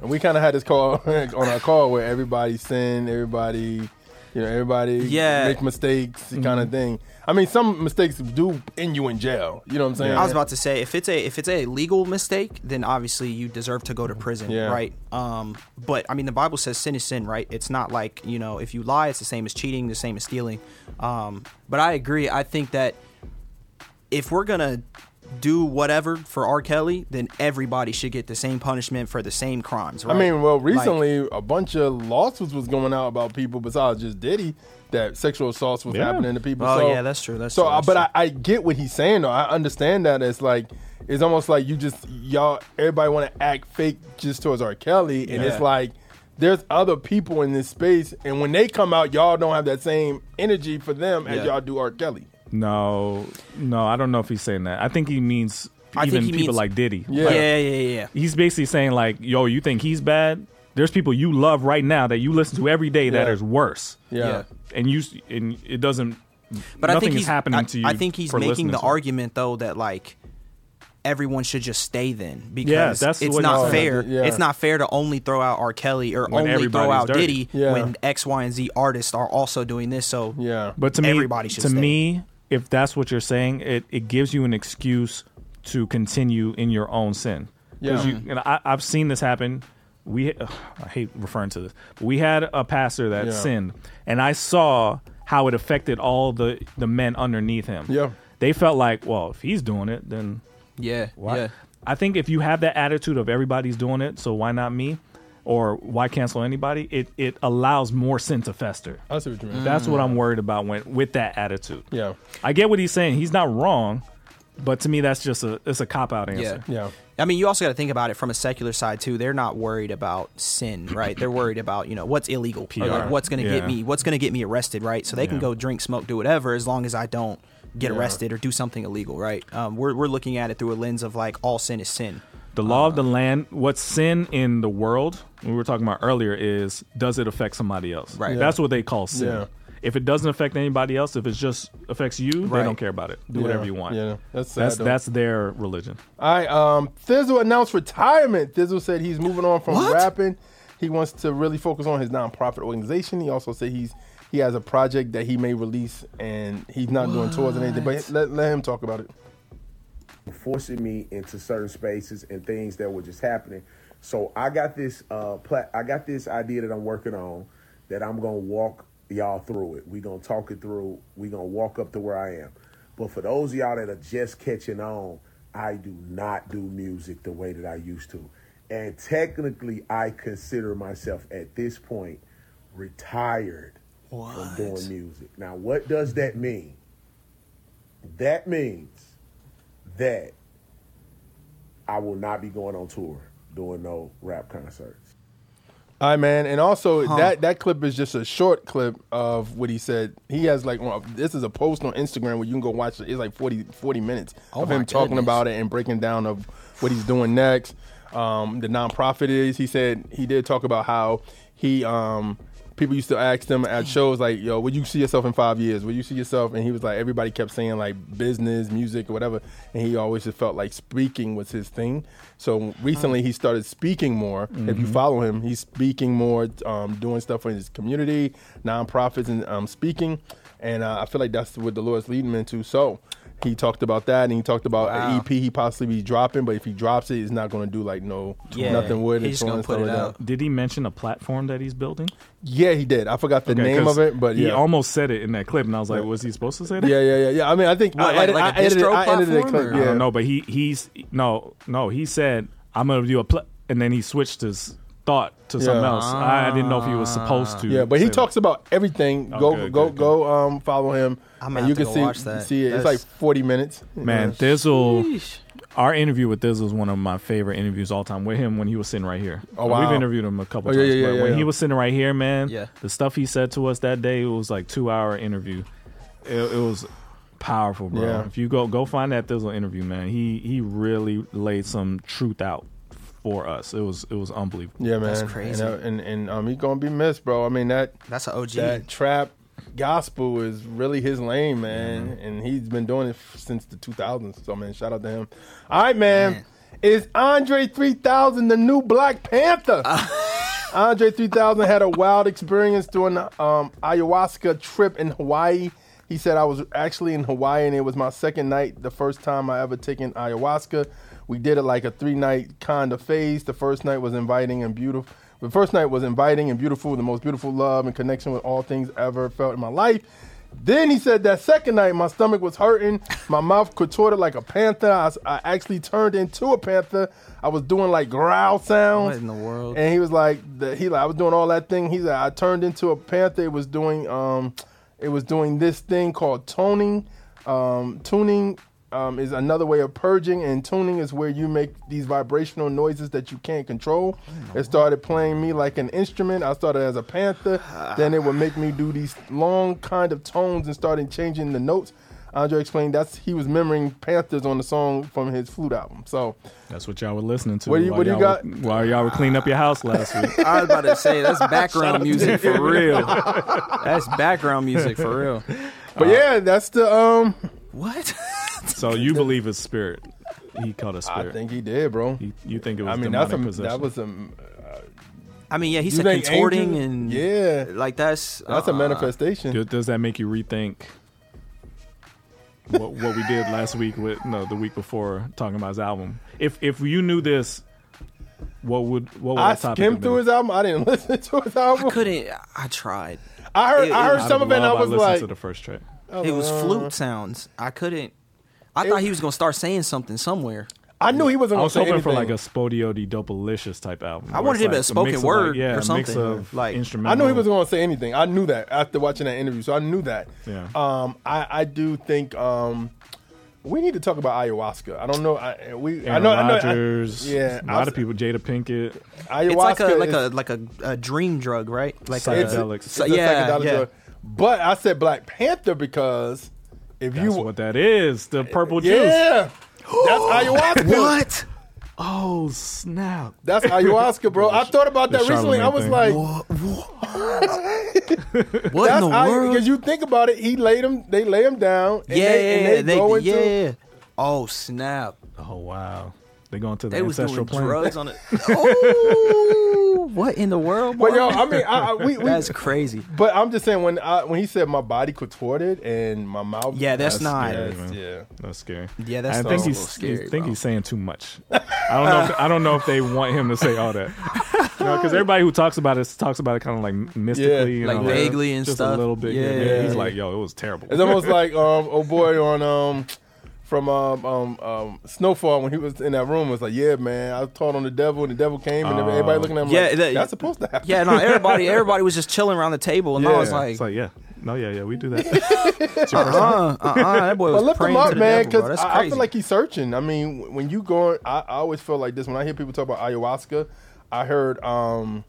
We kind of had this call on our call where everybody sin, everybody You know, everybody yeah. make mistakes, mm-hmm. kind of thing. I mean, some mistakes do end you in jail. You know what I'm saying? I was about to say, if it's a if it's a legal mistake, then obviously you deserve to go to prison, yeah. right? Um, but I mean, the Bible says sin is sin, right? It's not like, you know, if you lie, it's the same as cheating, the same as stealing. Um, but I agree. I think that if we're gonna do whatever for R. Kelly, then everybody should get the same punishment for the same crimes, right? I mean, well, recently like, a bunch of lawsuits was going out about people besides just Diddy that sexual assaults was yeah. happening to people. Oh, so, yeah, that's true. That's so, true, that's but true. I, I get what he's saying, though. I understand that it's like, it's almost like you just, y'all, everybody want to act fake just towards R. Kelly, and yeah. it's like, there's other people in this space, and when they come out, y'all don't have that same energy for them yeah. as y'all do R. Kelly. No, no, I don't know if he's saying that. I think he means I even he people means, like Diddy. Yeah. Like, yeah, yeah, yeah. He's basically saying like, yo, you think he's bad? There's people you love right now that you listen to every day yeah. that is worse. Yeah. yeah. And you and it doesn't but nothing I think is he's, happening I, to you. I think he's making the argument though that like everyone should just stay then because yeah, that's it's not fair. Yeah. It's not fair to only throw out R. Kelly or when only throw out dirty. Diddy yeah. when X, Y, and Z artists are also doing this. So yeah. but to everybody me, should to stay. me If that's what you're saying, it, it gives you an excuse to continue in your own sin. Yeah. You, and I, I've seen this happen. We, ugh, I hate referring to this. We had a pastor that yeah. sinned, and I saw how it affected all the, the men underneath him. Yeah. They felt like, well, if he's doing it, then yeah, why? yeah. I think if you have that attitude of everybody's doing it, so why not me? Or why cancel anybody? It it allows more sin to fester. I see what you mean. Mm. That's what I'm worried about when with that attitude. Yeah, I get what he's saying. He's not wrong, but to me, that's just a it's a cop out answer. Yeah. yeah. I mean, you also got to think about it from a secular side too. They're not worried about sin, right? They're worried about you know what's illegal, P R. Like, what's going to yeah. get me, what's going to get me arrested, right? So they yeah. can go drink, smoke, do whatever, as long as I don't get yeah. arrested or do something illegal, right? Um, we're we're looking at it through a lens of like all sin is sin. The law uh, of the land, what's sin in the world, we were talking about earlier, is does it affect somebody else? Right. Yeah. That's what they call sin. Yeah. If it doesn't affect anybody else, if it just affects you, right. they don't care about it. Do yeah. whatever you want. Yeah, That's sad, that's, that's their religion. All right. Um, Thi'sl announced retirement. Thi'sl said he's moving on from what? rapping. He wants to really focus on his nonprofit organization. He also said he's he has a project that he may release, and he's not what? doing tours and anything. But let, let him talk about it. Forcing me into certain spaces and things that were just happening. So I got this uh, pla- I got this idea that I'm working on that I'm going to walk y'all through it. We're going to talk it through. We're going to walk up to where I am. But for those of y'all that are just catching on, I do not do music the way that I used to. And technically, I consider myself at this point retired what? from doing music. Now, what does that mean? That means that I will not be going on tour doing no rap concerts. All right, man. And also, huh. that, that clip is just a short clip of what he said. He has, like, well, this is a post on Instagram where you can go watch it. It's like forty, forty minutes oh of him goodness. talking about it and breaking down of what he's doing next. Um, the nonprofit is, he said, he did talk about how he, um, people used to ask him at shows like, yo, would you see yourself in five years? Would you see yourself? And he was like, everybody kept saying like business, music, or whatever. And he always just felt like speaking was his thing. So recently he started speaking more. Mm-hmm. If you follow him, he's speaking more, um, doing stuff for his community, nonprofits, and um, speaking. And uh, I feel like that's what the Lord's leading him into. So he talked about that, and he talked about wow. an E P he possibly be dropping, but if he drops it, it's not going to do like no yeah. nothing with it. He's going to put it out. Did he mention a platform that he's building? Yeah, he did. I forgot the okay, name of it, but yeah. he almost said it in that clip, and I was like, was he supposed to say that? Yeah, yeah, yeah. yeah. I mean, I think what, I, like, I, like I, a edited, I edited that clip. Yeah. I don't know, but he he's no no. He said I'm going to do a pl-, and then he switched his thought to yeah. something else. Ah. I didn't know if he was supposed to. Yeah, but he talks that. about everything. Oh, go good, go good, go. Good. Um, follow him. I'm and you can see, see it. That's... It's like forty minutes. Man, yeah. Thi'sl. Sheesh. Our interview with Thi'sl is one of my favorite interviews all time with him when he was sitting right here. Oh wow. We've interviewed him a couple oh, times. Yeah, yeah, but yeah, when yeah. he was sitting right here, man, yeah. the stuff he said to us that day, it was like two hour interview. It, it was powerful, bro. Yeah. If you go go find that Thi'sl interview, man, he he really laid some truth out for us. It was it was unbelievable. Yeah, man. That's crazy. And and, and um, he's gonna be missed, bro. I mean that that's an O G. That trap gospel is really his lane, man. Mm-hmm. And he's been doing it since the two thousands. So man, shout out to him. All right, man. man. Is Andre three thousand the new Black Panther? Uh- Andre three thousand had a wild experience during the um, ayahuasca trip in Hawaii. He said, I was actually in Hawaii and it was my second night, the first time I ever taken ayahuasca. We did it like a three-night kind of phase. The first night was inviting and beautiful. The first night was inviting and beautiful, the most beautiful love and connection with all things I ever felt in my life. Then he said that second night, my stomach was hurting. My mouth contorted like a panther. I, I actually turned into a panther. I was doing like growl sounds. What in the world? And he was like, the, he like I was doing all that thing. He said, I turned into a panther. It was doing, um, it was doing this thing called toning. Um, tuning um, is another way of purging, and tuning is where you make these vibrational noises that you can't control. Oh, it started playing me like an instrument. I started as a panther. Then it would make me do these long kind of tones and started changing the notes. Andre explained that's he was memorizing Panthers on the song from his flute album. So that's what y'all were listening to. What do you, what do you got? Were, while y'all were cleaning up your house last week. I was about to say that's background music for real. That's background music for real. But uh, yeah, that's the um. What? So you believe it's spirit? He caught a spirit. I think he did, bro. He, you think it was? I mean, that's a, that was a. Uh, I mean, yeah, he said contorting angel? And yeah, like that's that's uh, a manifestation. Does, does that make you rethink? what, what we did last week with no the week before talking about his album. If if you knew this, what would what would I skimmed through his album? I didn't listen to his album. I couldn't. I tried. I heard. It, I heard some of it. And I was I like, to the first track. It was flute sounds. I couldn't. I it, thought he was gonna start saying something somewhere. I knew he wasn't. I was hoping for like a Spodio di Doppelicious type album. I wanted him like a spoken a word like, yeah, or something. A mix of like instrumental. I knew he wasn't going to say anything. I knew that after watching that interview, so I knew that. Yeah. Um, I, I do think um, we need to talk about ayahuasca. I don't know. I we. Aaron I know. Rodgers, I know I, yeah. A lot was, of people. Jada Pinkett. Ayahuasca. It's like a like is, a like a, a dream drug, right? Like psychedelic. It's, it's a yeah, psychedelic yeah. drug. But I said Black Panther because if that's you what that is, the purple juice. Yeah. That's ayahuasca. What? Oh, snap. That's ayahuasca, bro. I thought about that recently. I was thing. Like, what, what? What in the ayahuasca? World? Because you think about it, he laid him, they lay him down. And yeah, they, and they, they go into, yeah. Oh, snap. Oh, wow. They going to the they ancestral plane. They was doing plane. Drugs on it. Oh, what in the world, boy? But yo, I mean, I, I, we, we, that's crazy. But I'm just saying when I, when he said my body contorted and my mouth, yeah, that's, that's not, scary, that's, yeah, that's scary. Yeah, that's I think he's, scary. I think bro. He's saying too much. I don't know. If, I don't know if they want him to say all that. Because you know, everybody who talks about it talks about it kind of like mystically, yeah, like you know, vaguely like, and just stuff. A little bit. Yeah, yeah, yeah. He's like, yo, it was terrible. It's almost like um, oh boy on um. From um, um, um, Snowfall when he was in that room was like, yeah, man, I taught on the devil and the devil came and uh, everybody looking at him yeah, like, that's yeah, supposed to happen. Yeah, no, everybody everybody was just chilling around the table and yeah. I was like. It's like, yeah, no, yeah, yeah, we do that. uh-uh, uh-uh, that boy was but praying lift him up, to the man, devil, because I, I feel like he's searching. I mean, when you go, I, I always feel like this. When I hear people talk about ayahuasca, I heard um,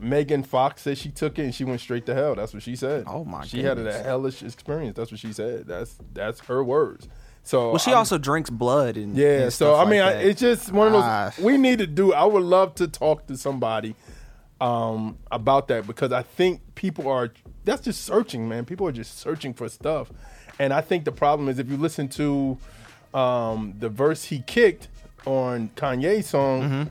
Megan Fox said she took it and she went straight to hell. That's what she said. Oh, my God. She goodness. Had a hellish experience. That's what she said. That's, that's her words. So well, she I'm, also drinks blood and yeah. And so I mean, like I, it's just one of those ah. we need to do. I would love to talk to somebody um, about that because I think people are that's just searching, man. People are just searching for stuff, and I think the problem is if you listen to um, the verse he kicked on Kanye's song, mm-hmm.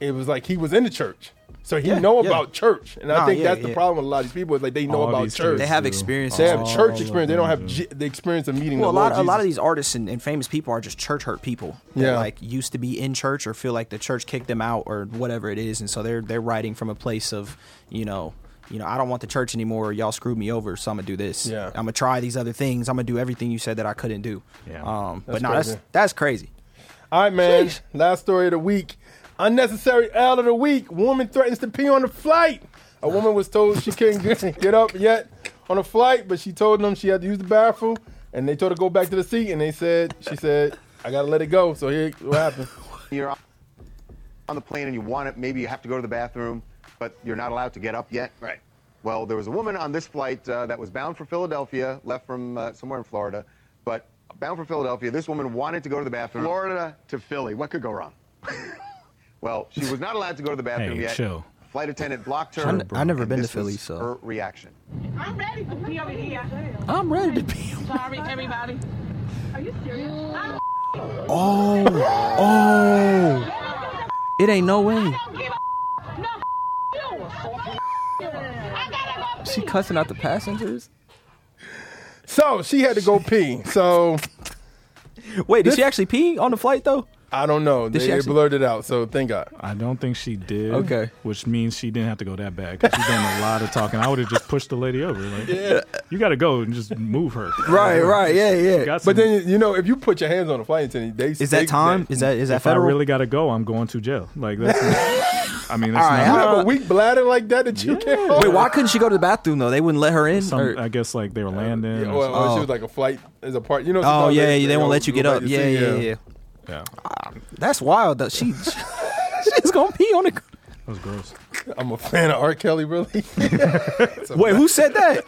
it was like he was in the church. So he yeah, know yeah. about church, and no, I think yeah, that's the yeah. problem with a lot of these people is like they know all about church. They have experience. They have oh, church experience. They don't have g- the experience of meeting. Well, the a lot, Lord Jesus. A lot of these artists and, and famous people are just church hurt people. That yeah, like used to be in church or feel like the church kicked them out or whatever it is, and so they're they're writing from a place of you know, you know, I don't want the church anymore. Y'all screwed me over, so I'm gonna do this. Yeah. I'm gonna try these other things. I'm gonna do everything you said that I couldn't do. Yeah, um, but no, crazy. that's that's crazy. All right, man. Jeez. Last story of the week. Unnecessary L of the week. Woman threatens to pee on the flight. A woman was told she couldn't get, get up yet on a flight, but she told them she had to use the bathroom, and they told her to go back to the seat, and they said, she said, I got to let it go. So here, what happened? You're on the plane, and you want it. Maybe you have to go to the bathroom, but you're not allowed to get up yet. Right. Well, there was a woman on this flight uh, that was bound for Philadelphia, left from uh, somewhere in Florida, but bound for Philadelphia. This woman wanted to go to the bathroom. Florida to Philly. What could go wrong? Well, she was not allowed to go to the bathroom hey, yet. Chill. Flight attendant blocked her. I've n- never been to Philly, so. Her reaction. I'm ready to pee over here. I'm ready to pee. Sorry, everybody. Are you serious? I'm oh, oh. It ain't no way. I don't give a no, you she cussing out the passengers? So she had to go pee. So wait, did this, she actually pee on the flight though? I don't know. Did they she actually, blurted out, so thank God. I don't think she did. Okay, which means she didn't have to go that bad. Cause she done a lot of talking. I would have just pushed the lady over. Like, yeah, you got to go and just move her. Right, right, yeah, yeah. But then you know, if you put your hands on the flight attendant, they is that time? That, is that is that if federal? I really got to go. I'm going to jail. Like that's. It. I mean, that's all right, not, you have a weak bladder like that that you yeah. can't hold. Wait, why couldn't she go to the bathroom though? They wouldn't let her in. Some, or, I guess like they were landing. Yeah, well, or oh. she was like a flight as a part. You know. Oh yeah, they, they, they won't let you get up. Yeah, yeah, yeah. Yeah, uh, that's wild though. She, she she's gonna pee on it. The... That was gross. I'm a fan of R. Kelly, really. Wait, who said that?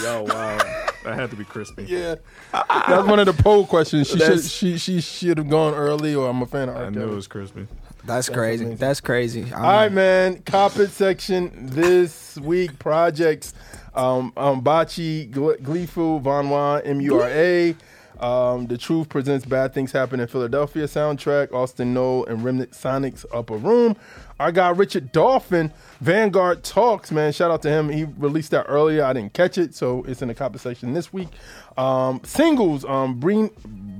Yo, wow, that had to be crispy. Yeah, that's one of the poll questions. She should, she she should have gone early. Or I'm a fan of R. I Kelly. I knew it was crispy. That's, that's crazy. Amazing. That's crazy. I'm... All right, man. Cop it section this week. Projects, um, um, Bocce, Gleeful, Von Juan, M U R A. Um, the Truth Presents Bad Things Happen in Philadelphia soundtrack, Austin Noel and Remnant Sonic's Upper Room. Our guy Richard Dolphin, Vanguard Talks, man, shout out to him. He released that earlier. I didn't catch it, so it's in the copy section this week. Um, singles, um, Brin-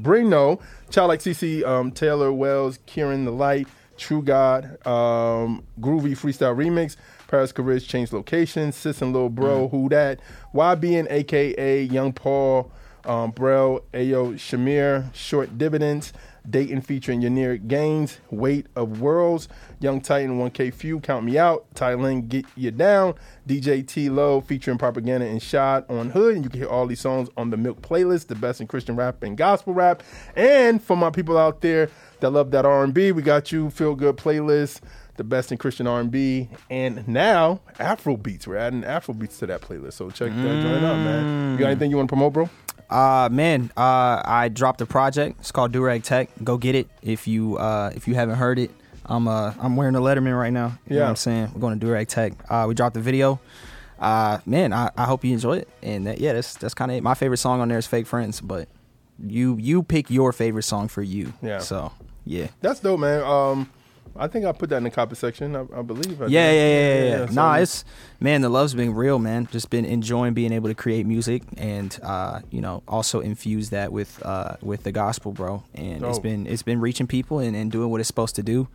Brino, Child Like C C, um, Taylor Wells, Kieran the Light, True God, um, Groovy Freestyle Remix, Paris Carriz, Change Location, Sis and Lil Bro, mm-hmm. Who That, Y B N, A K A Young Paul, Um, Brell, Ayo, Shamir, Short Dividends, Dayton featuring Yanir Gaines, Weight of Worlds, Young Titan, one K Few, Count Me Out, Tylin, Get You Down, D J T Low featuring Propaganda and Shad on Hood. And you can hear all these songs on the Milk playlist, the best in Christian rap and gospel rap. And for my people out there that love that R and B, we got you Feel Good playlist, the best in Christian R and B, and now Afrobeats. We're adding Afrobeats to that playlist, so check mm. that joint out, man. You got anything you want to promote, bro? Uh, man, uh, I dropped a project. It's called Durag Tech. Go get it if you uh, if you haven't heard it. I'm uh, I'm wearing a Letterman right now. You yeah. know what I'm saying? We're going to Durag Tech. Uh, we dropped the video. Uh, man, I, I hope you enjoy it. And that, yeah, that's that's kind of it. My favorite song on there is Fake Friends, but you you pick your favorite song for you. Yeah. So yeah, that's dope, man. Um, I think I put that in the copy section. I, I believe. I yeah, yeah, yeah, yeah, yeah, yeah. Nah, so, it's man. The love's been real, man. Just been enjoying being able to create music, and uh, you know, also infuse that with uh, with the gospel, bro. And oh. it's been it's been reaching people and, and doing what it's supposed to do.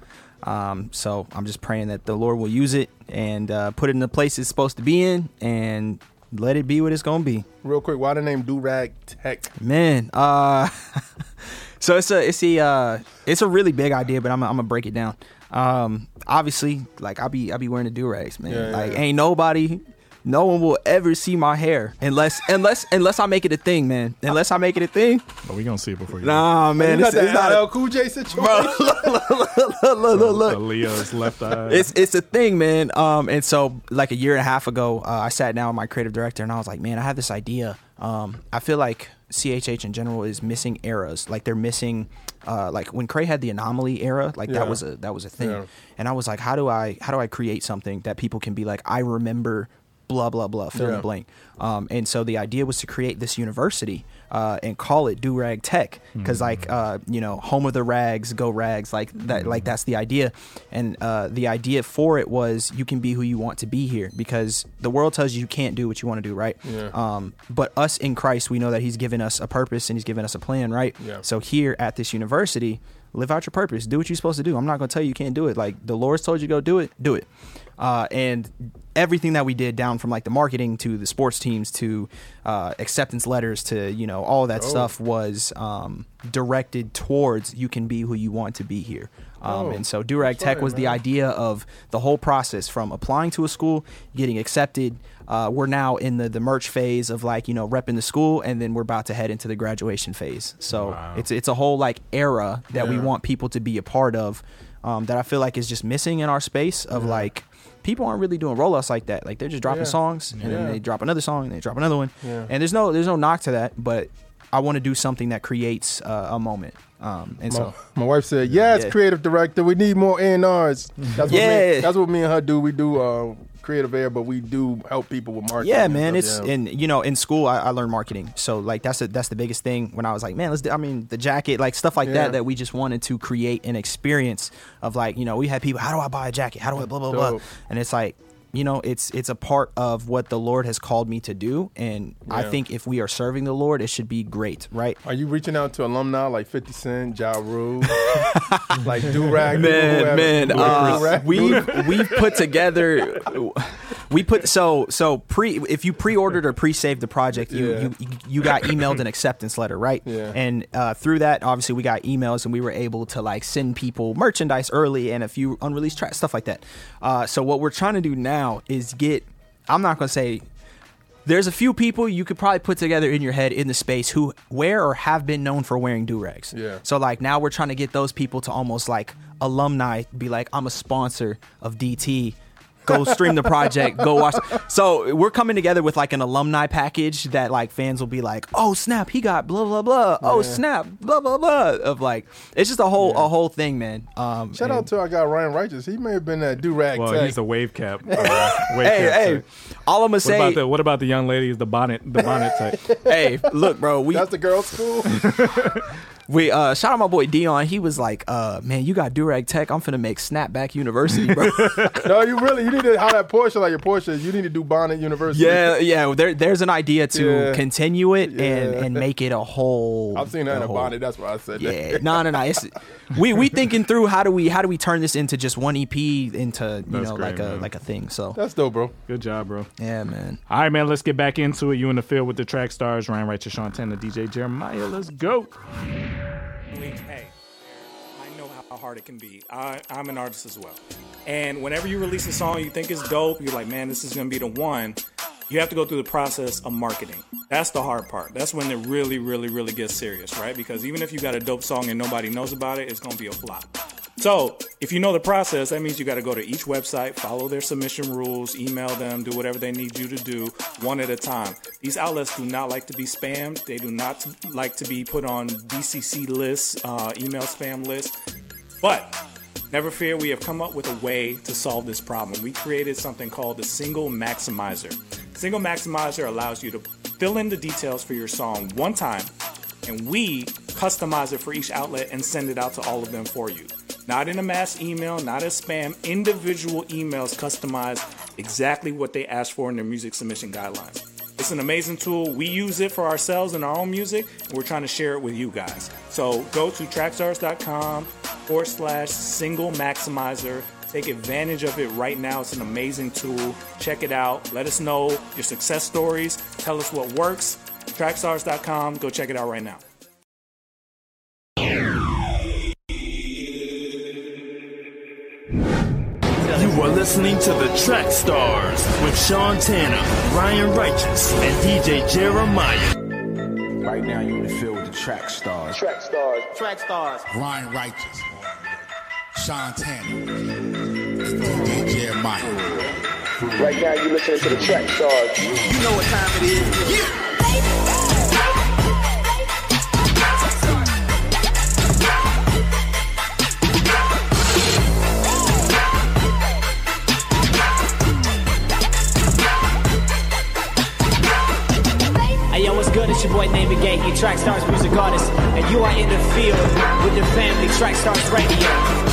Um, so I'm just praying that the Lord will use it and uh, put it in the place it's supposed to be in, and let it be what it's gonna be. Real quick, why the name Durag Tech? Man, uh. So it's a it's a uh, it's a really big idea, but I'm I'm gonna break it down. Um, obviously, like I be I be wearing the do-rags, man. Yeah, yeah, like yeah. ain't nobody, no one will ever see my hair unless unless unless I make it a thing, man. Unless I make it a thing. But we gonna see it before you. Nah, do. Man, you it's, got it's not L L Cool J situation. Bro, look, look, look, look, look, look. Leo's left eye. It's it's a thing, man. Um, and so like a year and a half ago, uh, I sat down with my creative director and I was like, man, I have this idea. Um, I feel like C H H in general is missing eras. Like they're missing, uh, like when Cray had the Anomaly era, like yeah. that was a that was a thing. Yeah. And I was like, how do I how do I create something that people can be like, I remember, blah blah blah, fill in yeah. the blank. Um, and so the idea was to create this university uh, and call it Durag Tech because mm-hmm. like uh, you know, home of the rags, go rags, like that, mm-hmm. like that's the idea. And uh, the idea for it was you can be who you want to be here because the world tells you you can't do what you want to do, right? Yeah. Um, but us in Christ, we know that He's given us a purpose and He's given us a plan, right? Yeah. So here at this university, live out your purpose, do what you're supposed to do. I'm not gonna tell you you can't do it. Like the Lord's told you to go do it, do it. Uh, and everything that we did down from like the marketing to the sports teams to uh, acceptance letters to, you know, all that oh. stuff was um, directed towards you can be who you want to be here. Um, oh. And so Durag Tech was man. the idea of the whole process from applying to a school, getting accepted. Uh, we're now in the, the merch phase of like, you know, repping the school. And then we're about to head into the graduation phase. So wow. it's it's a whole like era that yeah. we want people to be a part of um, that I feel like is just missing in our space of yeah. like. People aren't really doing rollouts like that. Like they're just dropping yeah. songs and yeah. then they drop another song and they drop another one. Yeah. And there's no there's no knock to that, but I want to do something that creates uh, a moment. Um, and my, so my wife said, "Yes, yeah. creative director, we need more A and R's." That's what yeah. me, that's what me and her do. We do uh, creative air, but we do help people with marketing. Yeah, man. And it's yeah. and you know in school I, I learned marketing, so like that's a, that's the biggest thing. When I was like, man, let's do, I mean the jacket, like stuff like yeah. that that we just wanted to create an experience of like you know we had people, how do I buy a jacket? How do I blah blah blah? Dope. And it's like. you know, it's it's a part of what the Lord has called me to do. And yeah. I think if we are serving the Lord, it should be great, right? Are you reaching out to alumni like fifty cent, Ja Rule, like Durag? Man, man. Uh, we've, we've put together... We put so so pre if you pre-ordered or pre-saved the project, you yeah. you, you got emailed an acceptance letter, right? Yeah. And uh, through that, obviously, we got emails and we were able to like send people merchandise early and a few unreleased tracks, stuff like that. Uh, so what we're trying to do now is get. I'm not gonna say. There's a few people you could probably put together in your head in the space who wear or have been known for wearing durags. Yeah. So like now we're trying to get those people to almost like alumni, be like, I'm a sponsor of D T. Go stream the project. Go watch. So we're coming together with like an alumni package that like fans will be like, "Oh snap, he got blah blah blah." Oh yeah. snap, blah blah blah. Of like, it's just a whole yeah. a whole thing, man. Um, Shout out to our guy Ryan Wright. He may have been that Durag. Well, tech. He's a wave cap. Uh, wave hey, cap hey. Type. All I'm gonna what say. About the, what about the young lady? Is the bonnet the bonnet type? Hey, look, bro. We that's the girls' school. We uh, shout out my boy Dion. He was like, uh, "Man, you got Durag Tech. I'm finna make Snapback University, bro." No, you really you need to holler at Porsche like your Porsche. You need to do Bonnet University. Yeah, yeah. There, there's an idea to yeah. continue it yeah. and, and make it a whole. I've seen that in a Bonnet. That's why I said yeah. that. Yeah, no, no, no. It's, we we thinking through how do we how do we turn this into just one E P into you that's know great, like man. a like a thing. So that's dope, bro. Good job, bro. Yeah, man. All right, man. Let's get back into it. You in the field with the Trackstarz, Ryan Wright, Sean Tanner, D J Jeremiah. Let's go. Hey, I know how hard it can be. I, I'm an artist as well. And whenever you release a song you think is dope, you're like, man, this is going to be the one. You have to go through the process of marketing. That's the hard part. That's when it really, really, really gets serious, right? Because even if you got a dope song and nobody knows about it, it's going to be a flop. So if you know the process, that means you got to go to each website, follow their submission rules, email them, do whatever they need you to do one at a time. These outlets do not like to be spammed. They do not like to be put on D C C lists, uh, email spam lists. But never fear, we have come up with a way to solve this problem. We created something called the Single Maximizer. Single Maximizer allows you to fill in the details for your song one time, and we customize it for each outlet and send it out to all of them for you. Not in a mass email, not as spam, individual emails customized exactly what they asked for in their music submission guidelines. It's an amazing tool. We use it for ourselves and our own music, and we're trying to share it with you guys. So go to Trackstarz.com forward slash single maximizer. Take advantage of it right now. It's an amazing tool. Check it out. Let us know your success stories. Tell us what works. Trackstarz dot com. Go check it out right now. We're listening to the Trackstarz with Sean Tanner, Ryan Righteous, and D J Jeremiah. Right now, you're in the field with the Trackstarz. Trackstarz. Trackstarz. Ryan Righteous, Sean Tanner, and D J Jeremiah. Right now, you're listening to the Trackstarz. You know what time it is. Yeah. It's your boy Navigate, you Trackstarz music artist, and you are in the field with the family Trackstarz Radio.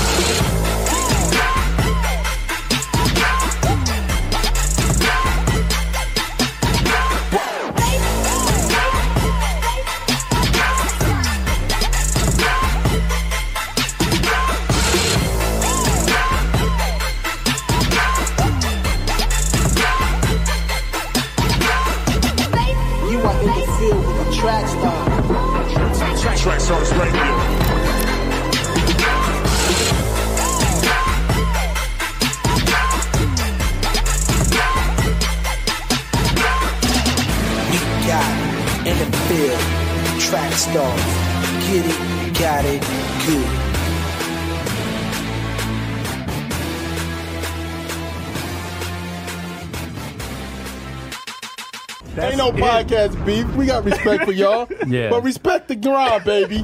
Podcast beef. We got respect for y'all. Yeah. But respect the grind, baby.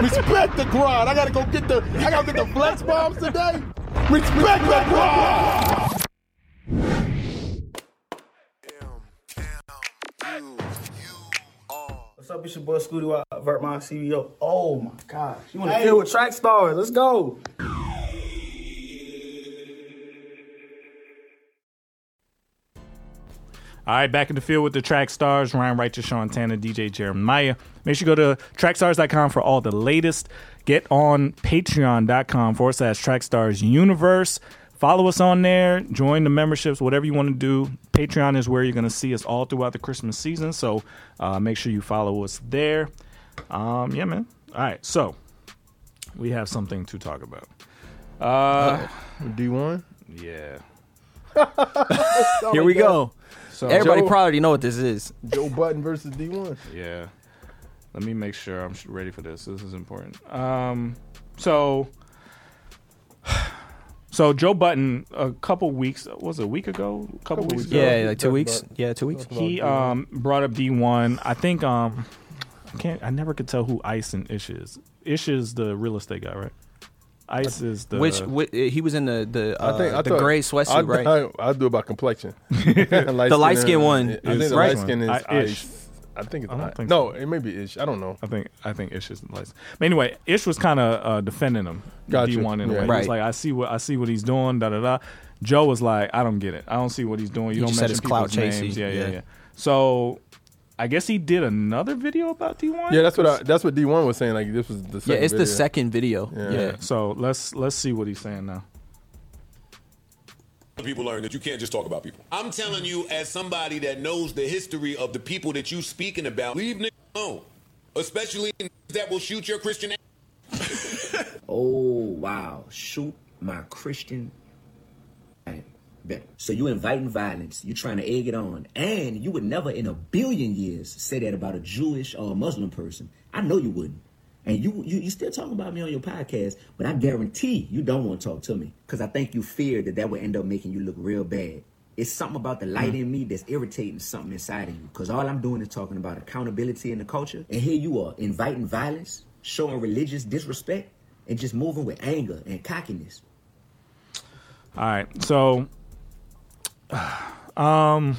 Respect the grind. I gotta go get the I gotta get the flex bombs today. Respect the grind. What's up, it's your boy Scooty Vert, my C E O. Oh my gosh. You wanna hey. deal with Trackstarz? Let's go. All right, back in the field with the Trackstarz. Ryan Wright, Sean Tanner, D J Jeremiah. Make sure you go to Trackstarz dot com for all the latest. Get on Patreon dot com forward slash Trackstarz Universe. Follow us on there. Join the memberships, whatever you want to do. Patreon is where you're going to see us all throughout the Christmas season. So uh, make sure you follow us there. Um, yeah, man. All right, so we have something to talk about. Uh, D one? Yeah. Here we go. So everybody Joe, probably already know what this is. Joe Budden versus D one. Yeah. Let me make sure I'm ready for this. This is important. Um, so, so Joe Budden, a couple weeks, was it a week ago? A couple, couple weeks ago. Yeah, like two weeks. Yeah, two weeks. He um, brought up D one. I think, um, I can't, I never could tell who Ice and Ish is. Ish is the real estate guy, right? Ice is the which, which he was in the the, uh, I think, I the thought, gray sweatsuit, right? I, I, I do about complexion. light the light skin one, is, I think the right? light skin is I, Ish. Ice. I think it's I I, think no, so. It may be Ish. I don't know. I think I think Ish is the light skin. But anyway, Ish was kind of uh, defending him. Gotcha. D one in a yeah. way. Right. He was like, I see what I see what he's doing. Da da da. Joe was like, I don't get it. I don't see what he's doing. You he don't just mention said people's clout names. Yeah, yeah, yeah, yeah. So. I guess he did another video about D one. Yeah, that's what I, that's what D one was saying. Like this was the second yeah, it's video. the second video. Yeah. yeah. So let's let's see what he's saying now. People learn that you can't just talk about people. I'm telling you, as somebody that knows the history of the people that you speaking about, leave niggas alone, especially that will shoot your Christian. ass. Oh wow! Shoot my Christian. Better. So you inviting violence, you're trying to egg it on, and you would never in a billion years say that about a Jewish or a Muslim person. I know you wouldn't. And you you, you still talking about me on your podcast, but I guarantee you don't want to talk to me because I think you fear that that would end up making you look real bad. It's something about the light in me that's irritating something inside of you because all I'm doing is talking about accountability in the culture, and here you are inviting violence, showing religious disrespect, and just moving with anger and cockiness. All right, so... Um.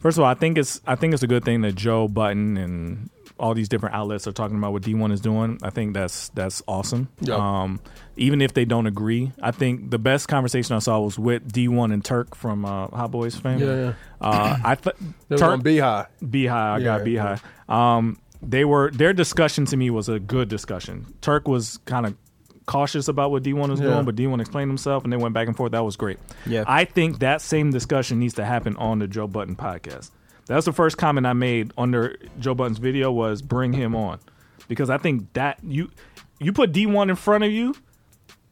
First of all, I think it's I think it's a good thing that Joe Budden and all these different outlets are talking about what D one is doing. I think that's that's awesome. Yep. Um, even if they don't agree, I think the best conversation I saw was with D one and Turk from uh, Hot Boys fame. Yeah, yeah. Uh, I th- Turk Beehive, Beehive. I yeah, got Beehive. Yeah. Um, they were their discussion to me was a good discussion. Turk was kind of. Cautious about what D one was yeah. doing, but D one explained himself and they went back and forth. That was great. Yeah. I think that same discussion needs to happen on the Joe Budden podcast. That's the first comment I made under Joe Budden's video was bring him on. Because I think that you you put D one in front of you,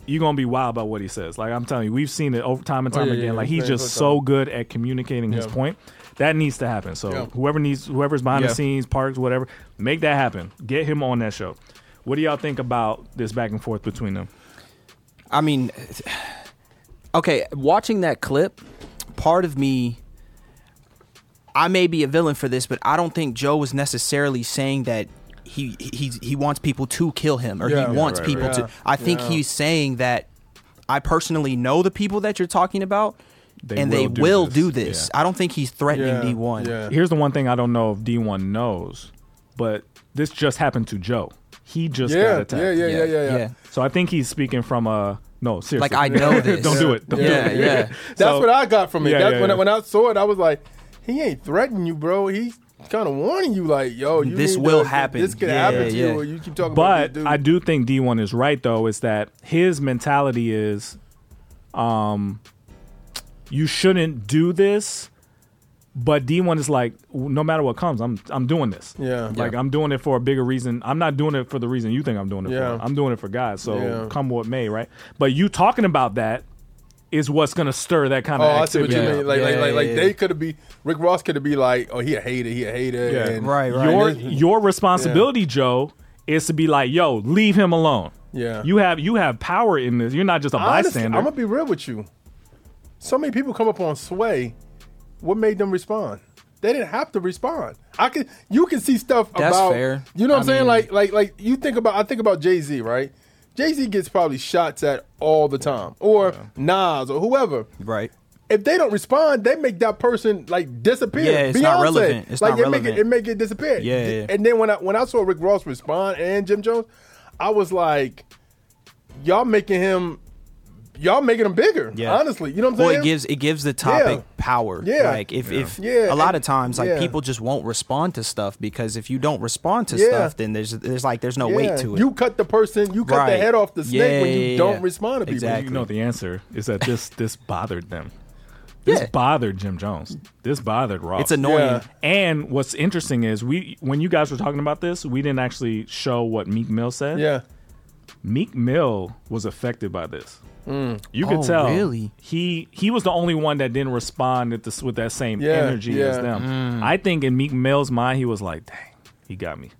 you're gonna be wild about what he says. Like I'm telling you, we've seen it over time and time oh, yeah, again. Yeah, like he's just so time. good at communicating yeah. his point. That needs to happen. So yeah. whoever needs whoever's behind yeah. the scenes, Parks, whatever, make that happen. Get him on that show. What do y'all think about this back and forth between them? I mean, okay, watching that clip, part of me, I may be a villain for this, but I don't think Joe was necessarily saying that he he, he wants people to kill him or yeah, he yeah, wants right, people right. to. Yeah, I think yeah. he's saying that I personally know the people that you're talking about. They and will they do will this. do this. Yeah. I don't think he's threatening yeah, D one. Yeah. Here's the one thing I don't know if D one knows, but this just happened to Joe. He just yeah, got attacked. Yeah, yeah, yeah, yeah, yeah, yeah. So I think he's speaking from a no, seriously. Like I know this. Don't do it. Don't yeah, do it. yeah. That's so, what I got from it. Yeah, That's yeah, when, yeah. I, when I saw it, I was like, he ain't threatening you, bro. He's kind of warning you, like, yo, you this will to, happen. This could yeah, happen to yeah. you. Or you keep talking but about this dude. I do think D one is right though. Is that his mentality is, um, you shouldn't do this. But D one is like, no matter what comes, I'm I'm doing this. Yeah. Like, I'm doing it for a bigger reason. I'm not doing it for the reason you think I'm doing it yeah. for. I'm doing it for God. So yeah. come what may, right? But you talking about that is what's going to stir that kind of oh, activity. Oh, I see what you mean. Like, yeah, like, yeah, like, yeah, like yeah. they could have been, Rick Ross could have been like, oh, he a hater, he a hater. Yeah. And right, right. Your, your responsibility, yeah. Joe, is to be like, yo, leave him alone. Yeah. You have, you have power in this. You're not just a Honestly, bystander. I'm going to be real with you. So many people come up on Sway. What made them respond? They didn't have to respond. I could, you can see stuff That's about. That's fair. You know what I I'm mean, saying? Like, like, like you think about. I think about Jay-Z, right? Jay-Z gets probably shots at all the time, or yeah. Nas, or whoever. Right. If they don't respond, they make that person like disappear. Yeah, it's Beyonce. not relevant. It's like, not it relevant. Make it, it make it disappear. Yeah, yeah. And then when I when I saw Rick Ross respond and Jim Jones, I was like, y'all making him. y'all making them bigger. Yeah. Honestly, you know what I'm well, saying? Well, it gives it gives the topic yeah. power. Yeah. Like if, yeah. if yeah. a lot of times like yeah. people just won't respond to stuff because if you don't respond to yeah. stuff, then there's there's like there's no yeah. weight to it. You cut the person, you cut right. the head off the snake yeah, when you yeah, don't yeah. respond to exactly. people. You know the answer is that this this bothered them. This yeah. bothered Jim Jones. This bothered Ross. It's annoying. Yeah. And what's interesting is we when you guys were talking about this, we didn't actually show what Meek Mill said. Yeah. Meek Mill was affected by this. Mm. You could oh, tell really? he he was the only one that didn't respond at this, with that same yeah, energy yeah. as them. Mm. I think in Meek Mill's mind, he was like, "Dang, he got me."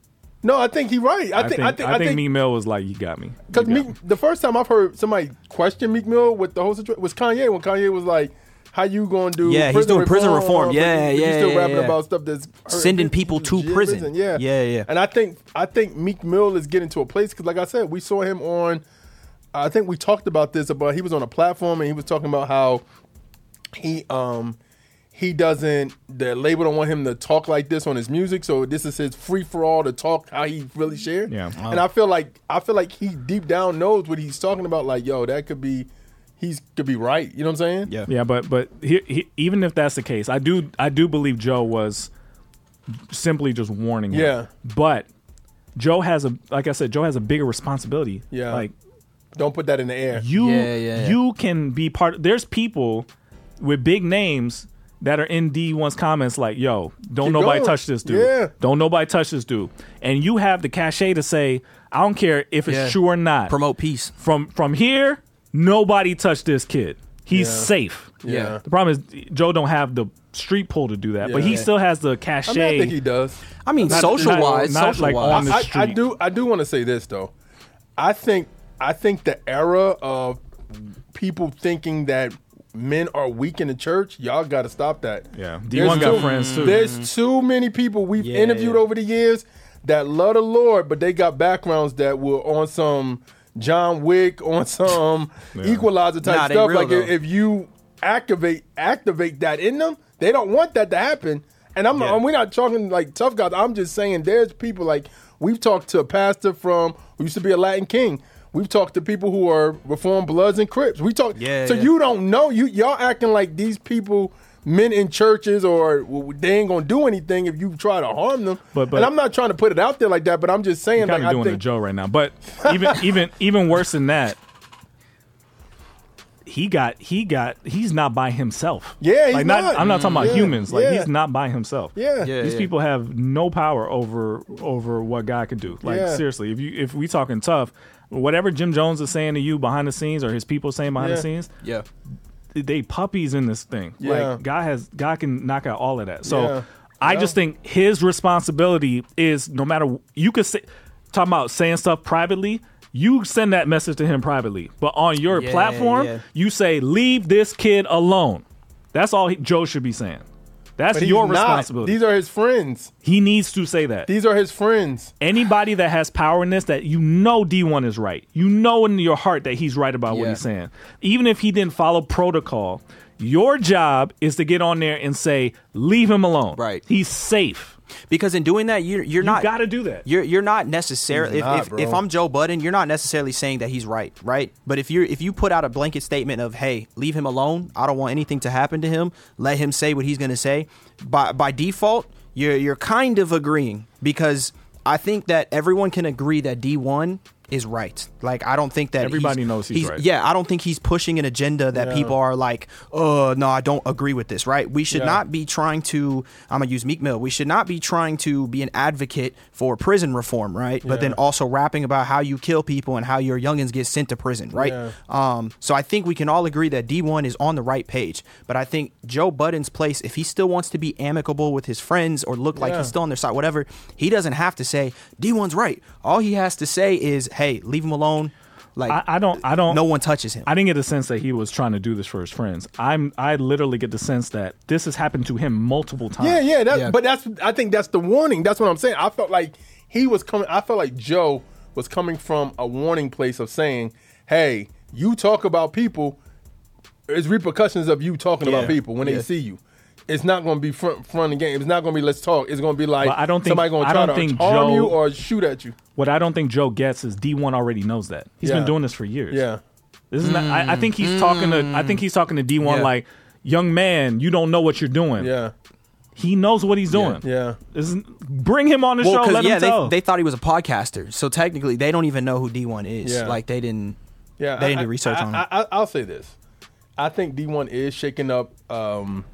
No, I think he right. I, I think, think I think I think Meek Mill was like, "You got me." Because the first time I've heard somebody question Meek Mill with the whole situation was Kanye when Kanye was like, "How you gonna do?" Yeah, he's doing prison reform. reform. Yeah, yeah, yeah. Still yeah, rapping yeah. about stuff that's sending people to prison. prison. Yeah, yeah, yeah. And I think I think Meek Mill is getting to a place because, like I said, we saw him on. I think we talked about this, about he was on a platform and he was talking about how he um he doesn't the label don't want him to talk like this on his music, so this is his free for all to talk how he really shared. Yeah, wow. And I feel like I feel like he deep down knows what he's talking about. Like, yo, that could be. He's could be right, you know what I'm saying? Yeah, yeah, but but he, he, even if that's the case, I do I do believe Joe was simply just warning him. Yeah, but Joe has a like I said, Joe has a bigger responsibility. Yeah, like don't put that in the air. You yeah, yeah, yeah. you can be part. Of, there's people with big names that are in D one's comments like, "Yo, don't Keep nobody going. touch this dude. Yeah. Don't nobody touch this dude." And you have the cachet to say, "I don't care if it's yeah. true or not. Promote peace from from here." Nobody touched this kid. He's yeah. safe. Yeah. The problem is Joe don't have the street pull to do that, yeah. but he still has the cachet. I, mean, I think he does. I mean, not, social not, wise, not social like wise. On the street. I, I do. I do want to say this though. I think. I think the era of people thinking that men are weak in the church, y'all got to stop that. Yeah. D one got friends too. There's mm-hmm. too many people we've yeah. interviewed over the years that love the Lord, but they got backgrounds that were on some. John Wick on some yeah. Equalizer type nah, stuff. Real, like though. if you activate activate that in them, they don't want that to happen. And I'm, yeah. I'm we're not talking like tough guys. I'm just saying there's people like we've talked to a pastor from who used to be a Latin King. We've talked to people who are Reformed Bloods and Crips. We talk yeah, so yeah. you don't know you y'all acting like these people. Men in churches, or well, they ain't gonna do anything if you try to harm them. But, but and I'm not trying to put it out there like that, but I'm just saying, like, doing I doing think... a Joe right now. But even even even worse than that, he got he got he's not by himself. Yeah, he's like, not. not. I'm not talking about yeah, humans. Like yeah. he's not by himself. Yeah, yeah these yeah. people have no power over over what God can do. Like yeah. seriously, if you if we talking tough, whatever Jim Jones is saying to you behind the scenes or his people saying behind yeah. the scenes, yeah. they puppies in this thing. Yeah. Like God has, God can knock out all of that. So yeah. I yeah. just think his responsibility is no matter you could say, talking about saying stuff privately, you send that message to him privately, but on your yeah, platform, yeah. you say leave this kid alone. That's all he, Joe should be saying. That's but your responsibility. Not. These are his friends. He needs to say that. These are his friends. Anybody that has power in this, that you know D one is right. You know in your heart that he's right about yeah. what he's saying. Even if he didn't follow protocol, your job is to get on there and say, leave him alone. Right. He's safe. Because in doing that, you're, you're you not... you got to do that. You're, you're not necessarily... If, not, if, if I'm Joe Budden, you're not necessarily saying that he's right, right? But if you if you put out a blanket statement of, hey, leave him alone. I don't want anything to happen to him. Let him say what he's going to say. By by default, you're, you're kind of agreeing. Because I think that everyone can agree that D one... is right. Like, I don't think that everybody he's, knows he's, he's right. Yeah, I don't think he's pushing an agenda that yeah. people are like, oh, no, I don't agree with this, right? We should yeah. not be trying to, I'm gonna use Meek Mill, we should not be trying to be an advocate for prison reform, right? Yeah. But then also rapping about how you kill people and how your youngins get sent to prison, right? Yeah. Um, so I think we can all agree that D one is on the right page. But I think Joe Budden's place, if he still wants to be amicable with his friends or look yeah. like he's still on their side, whatever, he doesn't have to say, D one's right. All he has to say is, hey, leave him alone. Like I, I don't, I don't. No one touches him. I didn't get the sense that he was trying to do this for his friends. I'm, I literally get the sense that this has happened to him multiple times. Yeah, yeah. That, yeah. But that's, I think that's the warning. That's what I'm saying. I felt like he was coming. I felt like Joe was coming from a warning place of saying, "Hey, you talk about people. There's repercussions of you talking yeah. about people when yeah. they see you. It's not going to be front front of the game. It's not going to be let's talk. It's going to be like I don't think, somebody going to try to harm you or shoot at you." What I don't think Joe gets is D one already knows that. He's yeah. been doing this for years. Yeah. This is mm. not, I, I think he's mm. talking to. I think he's talking to D one yeah. like, young man, you don't know what you're doing. Yeah. He knows what he's doing. Yeah, yeah. This is, bring him on the well, show. Let yeah, him tell. They, they thought he was a podcaster, so technically they don't even know who D one is. Yeah. Like they didn't. Yeah, they I, didn't do research I, on him. I, I, I'll say this: I think D one is shaking up um,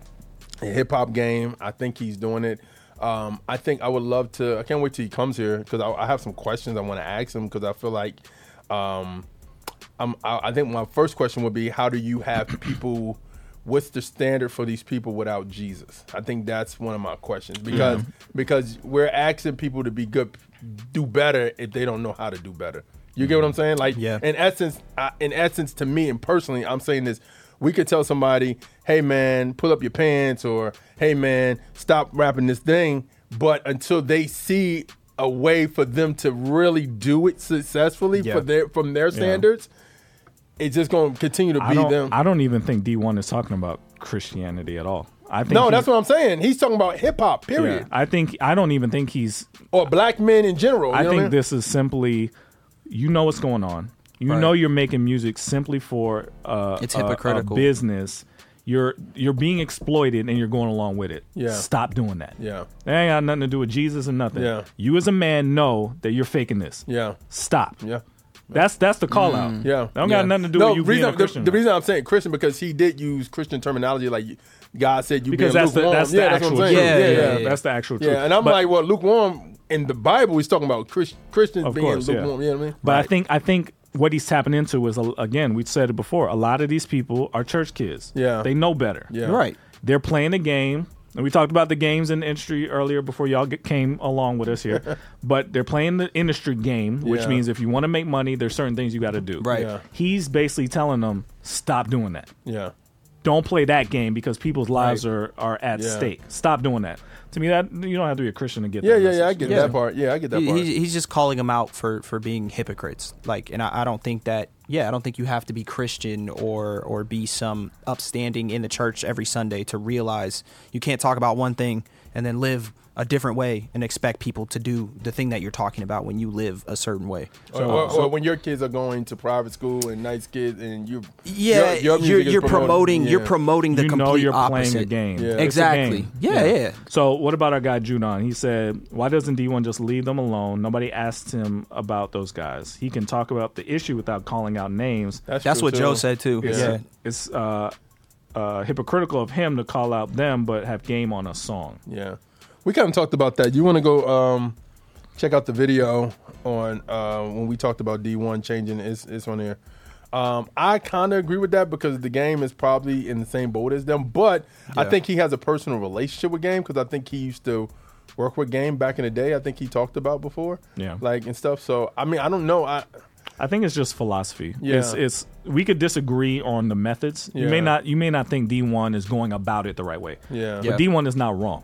the hip hop game. I think he's doing it. Um, I think I would love to. I can't wait till he comes here because I, I have some questions I want to ask him because I feel like um, I'm, I, I think my first question would be: how do you have people? What's the standard for these people without Jesus? I think that's one of my questions because mm-hmm. because we're asking people to be good, do better if they don't know how to do better. You mm-hmm. get what I'm saying? Like yeah. in essence, I, in essence, to me and personally, I'm saying this. We could tell somebody, "Hey man, pull up your pants," or "Hey man, stop rapping this thing." But until they see a way for them to really do it successfully yeah. for their from their standards. Yeah. It's just going to continue to be I them. I don't even think D one is talking about Christianity at all. I think no, that's what I'm saying. He's talking about hip hop, period. Yeah, I think I don't even think he's... Or black men in general. You I know think what I mean? This is simply, you know what's going on. You right. know you're making music simply for uh, it's hypocritical. A, a business. You're you're being exploited and you're going along with it. Yeah. Stop doing that. Yeah. That ain't got nothing to do with Jesus or nothing. Yeah. You as a man know that you're faking this. Yeah. Stop. Yeah. That's that's the call out. Mm, yeah, that don't yeah. got nothing to do no, with you reason, being a Christian. The, the reason I'm saying Christian because he did use Christian terminology, like God said, you because being that's lukewarm. The, that's yeah, the that's actual truth. Yeah, yeah, yeah, yeah, that's the actual truth. Yeah, and I'm but, like, well, lukewarm in the Bible, he's talking about Christ, Christians being course, lukewarm. Yeah. You know what I mean? But right. I think I think what he's tapping into is again, we said it before. A lot of these people are church kids. Yeah, they know better. Yeah, right. They're playing a game. And we talked about the games in the industry earlier before y'all get, came along with us here. But they're playing the industry game, which yeah. means if you want to make money, there's certain things you got to do. Right. Yeah. He's basically telling them, stop doing that. Yeah. Don't play that game because people's lives right. are, are at yeah. stake. Stop doing that. To me, that you don't have to be a Christian to get yeah, that. Yeah, yeah, yeah. I get yeah. that part. Yeah, I get that he, part. He, he's just calling them out for, for being hypocrites. Like, and I, I don't think that. Yeah, I don't think you have to be Christian or or be some upstanding in the church every Sunday to realize you can't talk about one thing and then live a different way and expect people to do the thing that you're talking about when you live a certain way. Or, so, or, so, or when your kids are going to private school and nice kids and you yeah your, your you're, you're promoting yeah. you're promoting the you complete know you're opposite playing the game yeah. exactly game. Yeah, yeah yeah. So what about our guy Judon? He said, why doesn't D one just leave them alone? Nobody asked him about those guys. He can talk about the issue without calling out names. That's, That's what too. Joe said too. Yeah, yeah. it's uh, uh, hypocritical of him to call out them but have game on a song. Yeah. We kind of talked about that. You want to go um, check out the video on uh, when we talked about D one changing its, its on there. Um, I kind of agree with that because the game is probably in the same boat as them. But yeah. I think he has a personal relationship with Game because I think he used to work with Game back in the day. I think he talked about before. Yeah. Like and stuff. So, I mean, I don't know. I I think it's just philosophy. Yeah. It's, it's we could disagree on the methods. Yeah. You may not you may not think D one is going about it the right way. Yeah. But yeah. D one is not wrong.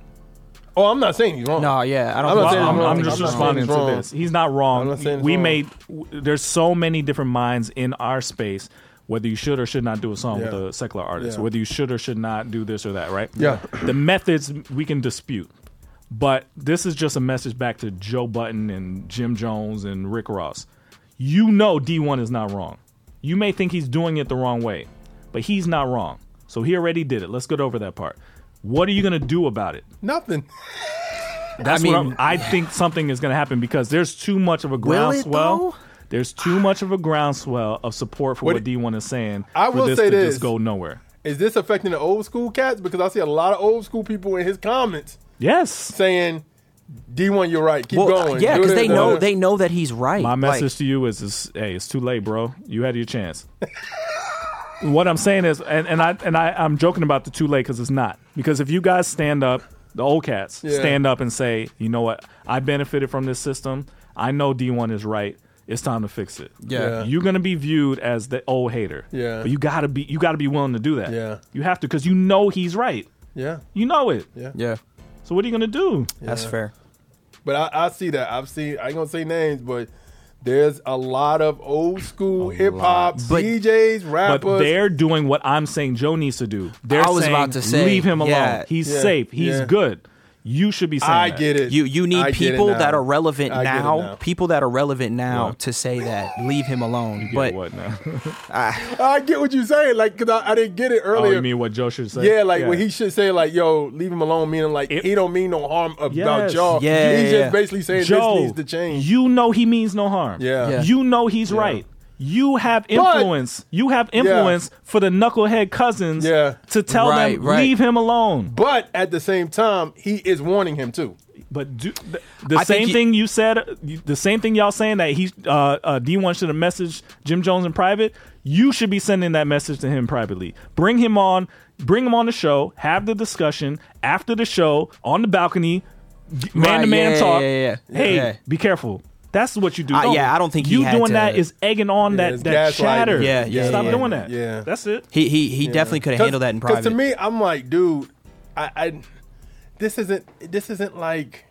Oh, I'm not saying he's wrong. No, yeah, I don't. I'm, not saying I'm, wrong. I'm just I'm responding to this. He's not wrong. Not he, we wrong. made. There's so many different minds in our space. Whether you should or should not do a song yeah. with a secular artist, yeah. whether you should or should not do this or that, right? Yeah. The methods we can dispute, but this is just a message back to Joe Budden and Jim Jones and Rick Ross. You know, D one is not wrong. You may think he's doing it the wrong way, but he's not wrong. So he already did it. Let's get over that part. What are you going to do about it? Nothing. That's I mean, what I'm, I think something is going to happen because there's too much of a groundswell. There's too much of a groundswell of support for what, what D one is saying. I will for this say to this. Just go nowhere. Is this affecting the old school cats? Because I see a lot of old school people in his comments. Yes. Saying, D one, you're right. Keep well, going. Yeah, because they know going. they know that he's right. My message like, to you is, is, hey, it's too late, bro. You had your chance. What I'm saying is, and, and I and I I'm joking about the too late because it's not. Because if you guys stand up, the old cats yeah. stand up and say, you know what, I benefited from this system. I know D one is right. It's time to fix it. Yeah, yeah. You're gonna be viewed as the old hater. Yeah, but you gotta be you gotta be willing to do that. Yeah, you have to because you know he's right. Yeah, you know it. Yeah, yeah. So what are you gonna do? Yeah. That's fair. But I, I see that I've seen. I ain't gonna say names, but. There's a lot of old school hip hop D Js, rappers. But they're doing what I'm saying Joe needs to do. They're I was saying, about to say, leave him yeah. alone. He's yeah. safe. He's yeah. good. You should be saying I that. Get it. You you need people that are relevant now, now, people that are relevant now yeah. to say that. Leave him alone. You but what now? I, I get what you're saying, like, because I, I didn't get it earlier. Oh, you mean what Joe should say? Yeah, like yeah. what he should say, like, yo, leave him alone, meaning like it, he don't mean no harm about yes. y'all. Yeah, he's yeah, just yeah. basically saying Joe, this needs to change. You know he means no harm. Yeah. yeah. You know he's yeah. right. You have influence. But, you have influence yeah. for the knucklehead cousins yeah. to tell right, them, right. leave him alone. But at the same time, he is warning him too. But do, the, the same he, thing you said, the same thing y'all saying that he uh, uh, D one should have messaged Jim Jones in private, you should be sending that message to him privately. Bring him on. Bring him on the show. Have the discussion after the show on the balcony. Man to man talk. Yeah, yeah, yeah. Hey, yeah. be careful. That's what you do. Uh, yeah, I don't think he you had doing to, that is egging on yeah, that, that chatter. Yeah, yeah, stop yeah, doing that. Yeah, that's it. He he he yeah. definitely could have handled that in private. Because to me, I'm like, dude, I, I this isn't this isn't like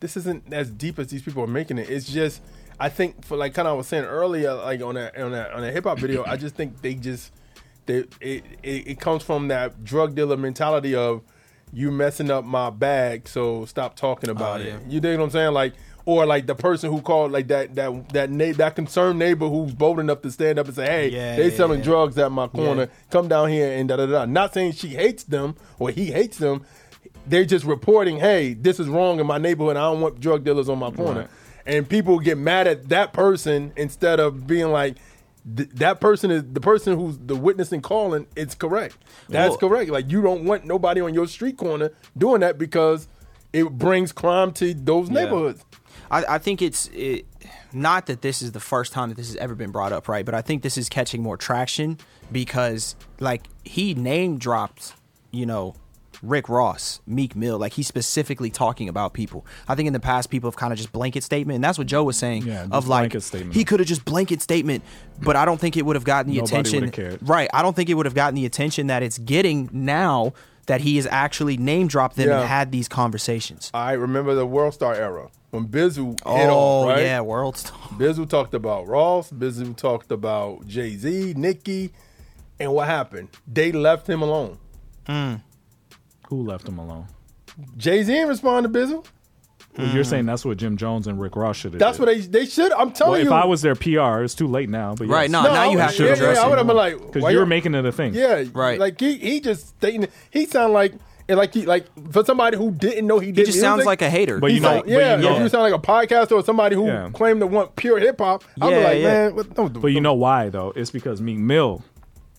this isn't as deep as these people are making it. It's just I think for like kind of I was saying earlier, like on a on a on a hip hop video, I just think they just they it, it it comes from that drug dealer mentality of you messing up my bag, so stop talking about oh, yeah. it. You dig what I'm saying? Like. Or like the person who called, like that that that na- that concerned neighbor who's bold enough to stand up and say, "Hey, yeah, they selling yeah. drugs at my corner. Yeah. Come down here and da da da." Not saying she hates them or he hates them. They're just reporting, "Hey, this is wrong in my neighborhood. I don't want drug dealers on my corner." Right. And people get mad at that person instead of being like, th- "That person is the person who's the witness and calling. It's correct. That's cool. correct. Like you don't want nobody on your street corner doing that because it brings crime to those yeah. neighborhoods." I, I think it's it, not that this is the first time that this has ever been brought up, right? But I think this is catching more traction because, like, he name dropped, you know, Rick Ross, Meek Mill. Like, he's specifically talking about people. I think in the past, people have kind of just blanket statement. And that's what Joe was saying yeah, of, like, he could have just blanket statement, but I don't think it would have gotten the Nobody attention. Cared. Right. I don't think it would have gotten the attention that it's getting now that he has actually name dropped them yeah. and had these conversations. I remember the World Star era. When Bizzle hit oh, off, right? yeah, World Star. Bizzle talked about Ross. Bizzle talked about Jay-Z, Nicki. And what happened? They left him alone. Mm. Who left him alone? Jay-Z didn't respond to Bizzle. Well, you're saying that's what Jim Jones and Rick Ross should have That's did. What they they should. I'm telling well, you. If I was their P R, it's too late now. But yes. Right, no, no, now I you have to yeah, address yeah, it. I would have been like. Because you were making it a thing. Yeah, right. Like, he, he just, stating, he sounded like. And like he like for somebody who didn't know he did, he just music, sounds like a hater. But you know, like, yeah, but you know, if you sound like a podcaster or somebody who yeah. claimed to want pure hip hop, I'm yeah, like, yeah. man, what, don't, but don't. You know why though? It's because Meek Mill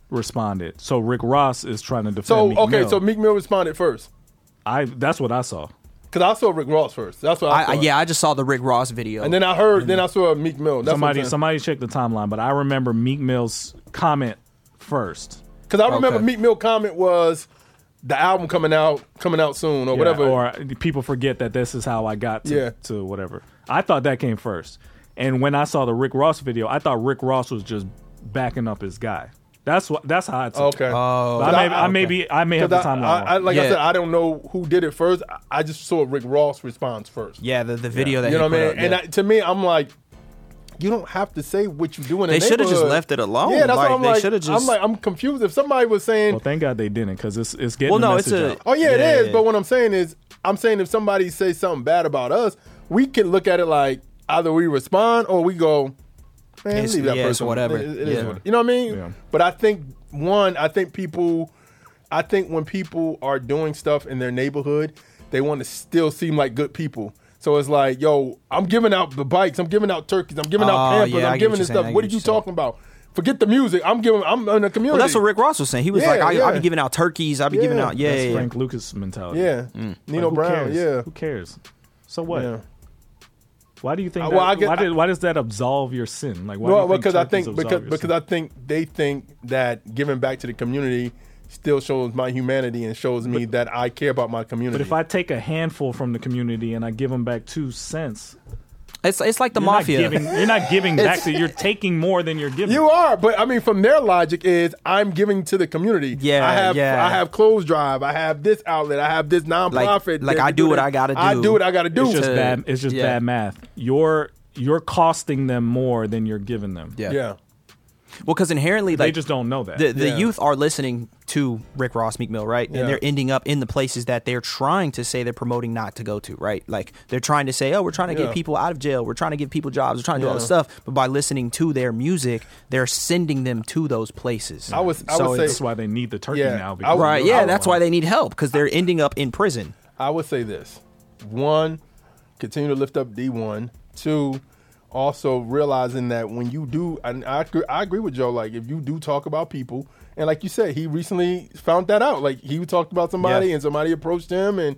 responded, so Rick Ross is trying to defend. So Meek okay, Mill. so Meek Mill responded first. I that's what I saw. Cause I saw Rick Ross first. That's what I, I saw. Yeah, I just saw the Rick Ross video, and then I heard, then I saw Meek Mill. That's somebody somebody checked the timeline, but I remember Meek Mill's comment first. Cause I remember okay. Meek Mill's comment was. The album coming out, coming out soon, or yeah, whatever. Or people forget that this is how I got to, yeah. to whatever. I thought that came first, and when I saw the Rick Ross video, I thought Rick Ross was just backing up his guy. That's what. That's how I took. Okay. It. Oh. I, I, may, I, I may be. I may have the timeline. I, I, I, like yeah. I said, I don't know who did it first. I just saw Rick Ross response first. Yeah, the, the video yeah. that you know what I mean. Out, yeah. And I, to me, I'm like. You don't have to say what you do in the They should have just left it alone. Yeah, that's like, what I'm they like. Just... I'm like, I'm confused. If somebody was saying, well, thank God they didn't, because it's it's getting well, no, the message it's a... out. Oh yeah, yeah it yeah, is. Yeah. But what I'm saying is, I'm saying if somebody says something bad about us, we can look at it like either we respond or we go, man, it's, leave that yeah, person. Whatever. It, it yeah. is whatever. You know what I mean? Yeah. But I think one, I think people, I think when people are doing stuff in their neighborhood, they want to still seem like good people. So it's like, yo, I'm giving out the bikes, I'm giving out turkeys, I'm giving uh, out pampers, yeah, I'm giving this saying, stuff. What are you talking about? Forget the music. I'm giving. I'm in the community. Well, that's what Rick Ross was saying. He was yeah, like, I, yeah. I be giving out turkeys. I be yeah. giving out. Yeah, that's yeah, Frank yeah. Lucas mentality. Yeah, mm. Nino like, Brown. Cares? Yeah, who cares? So what? Yeah. Why do you think? Uh, well, that, I guess, why, did, why does that absolve your sin? Like, why well, do you because think I think because because sin? I think they think that giving back to the community. Still shows my humanity and shows me but, that I care about my community. But if I take a handful from the community and I give them back two cents, it's it's like the you're mafia. Not giving, you're not giving back to you're taking more than you're giving. You are, but I mean, from their logic is I'm giving to the community. Yeah, I have yeah. I have clothes drive. I have this outlet. I have this nonprofit. Like, like I do what I gotta do. I do what I gotta do. It's just to, bad. It's just yeah. bad math. You're you're costing them more than you're giving them. Yeah. yeah. Well, because inherently, like, they just don't know that. The, the yeah. youth are listening to Rick Ross, Meek Mill, right? Yeah. And they're ending up in the places that they're trying to say they're promoting not to go to, right? Like, they're trying to say, oh, we're trying to yeah. get people out of jail. We're trying to give people jobs. We're trying to yeah. do all this stuff. But by listening to their music, they're sending them to those places. I was, I so would say, that's why they need the turkey yeah, now. Because would, right, yeah, that's why they need help, because they're ending up in prison. I would say this. One, continue to lift up D one. Two, also realizing that when you do, and I, I agree with Joe, like, if you do talk about people, and like you said, he recently found that out. Like, he talked about somebody yeah. and somebody approached him, and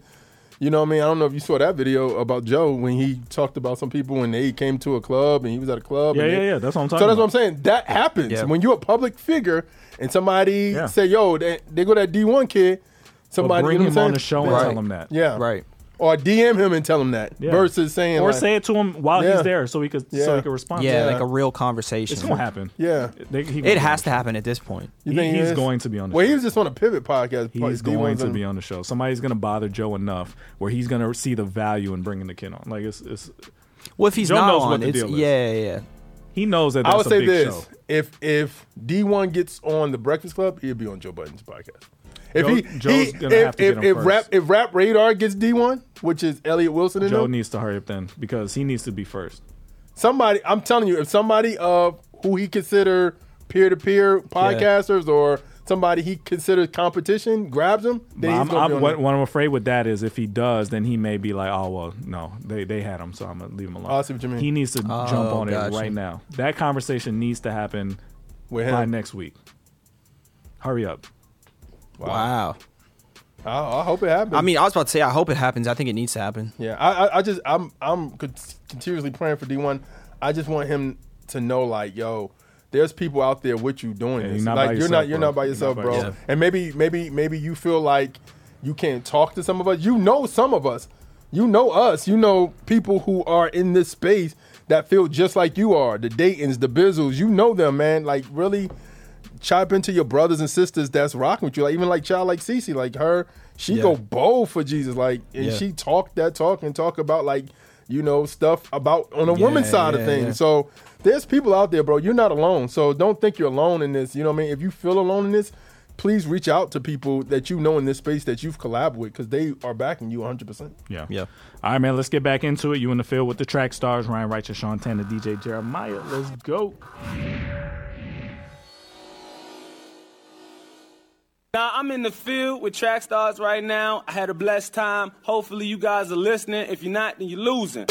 you know what I mean? I don't know if you saw that video about Joe when he talked about some people and they came to a club and he was at a club. Yeah, and yeah, they, yeah. That's what I'm talking about. So that's about. what I'm saying. That happens. Yeah. When you're a public figure and somebody yeah. say, yo, they, they go to that D one kid, somebody, well, bring you know him on the show right. and tell him that. Yeah. Right. Or D M him and tell him that yeah. versus saying, or like, say it to him while yeah. he's there so he could yeah. so he could respond. Yeah, to that. Like a real conversation. It's gonna happen. Yeah, they, he it has to happen at this point. You he, think he's he going to be on the well, show. Well, he was just on a Pivot podcast. He's going to be on the show. Somebody's gonna bother Joe enough where he's gonna see the value in bringing the kid on. Like it's, it's well, if he's Joe not on, it's, yeah, yeah. He knows that. That's I would a say big this: show. if if D one gets on the Breakfast Club, he'll be on Joe Budden's podcast. If Joe, he, Joe's he gonna if, have to if, get him if first. Rap if Rap Radar gets D one, which is Elliot Wilson, and Joe him, needs to hurry up then because he needs to be first. Somebody, I'm telling you, if somebody of who he consider peer to peer podcasters yeah. or somebody he considers competition grabs him, then I'm, he's gonna I'm, be on what, what I'm afraid with that is if he does, then he may be like, oh well, no, they they had him, so I'm gonna leave him alone. I see what you mean. He needs to oh, jump on gotcha. it right now. That conversation needs to happen with him by next week. Hurry up. Wow. wow. I, I hope it happens. I mean, I was about to say, I hope it happens. I think it needs to happen. Yeah. I, I, I just, I'm, I'm continuously praying for D one. I just want him to know, like, yo, there's people out there with you doing yeah, this. You're like, you're not, you're not by yourself, bro. By yourself. And maybe, maybe, maybe you feel like you can't talk to some of us. You know, some of us, you know us, you know people who are in this space that feel just like you are. The Daytons, the Bizzles, you know them, man. Like, really. Chop into your brothers and sisters that's rocking with you. Like, even like child like Cece, like her, she yeah. go bold for Jesus. Like, and yeah. she talk that talk and talk about, like, you know, stuff about on the yeah, woman's side yeah, of things. Yeah. So there's people out there, bro. You're not alone. So don't think you're alone in this. You know what I mean? If you feel alone in this, please reach out to people that you know in this space that you've collabed with because they are backing you one hundred percent. Yeah. Yeah. All right, man. Let's get back into it. You in the field with the Trackstarz, Ryan Wright and Sean Tanner, D J Jeremiah. Let's go. Now, I'm in the field with Trackstarz right now. I had a blessed time. Hopefully, you guys are listening. If you're not, then you're losing.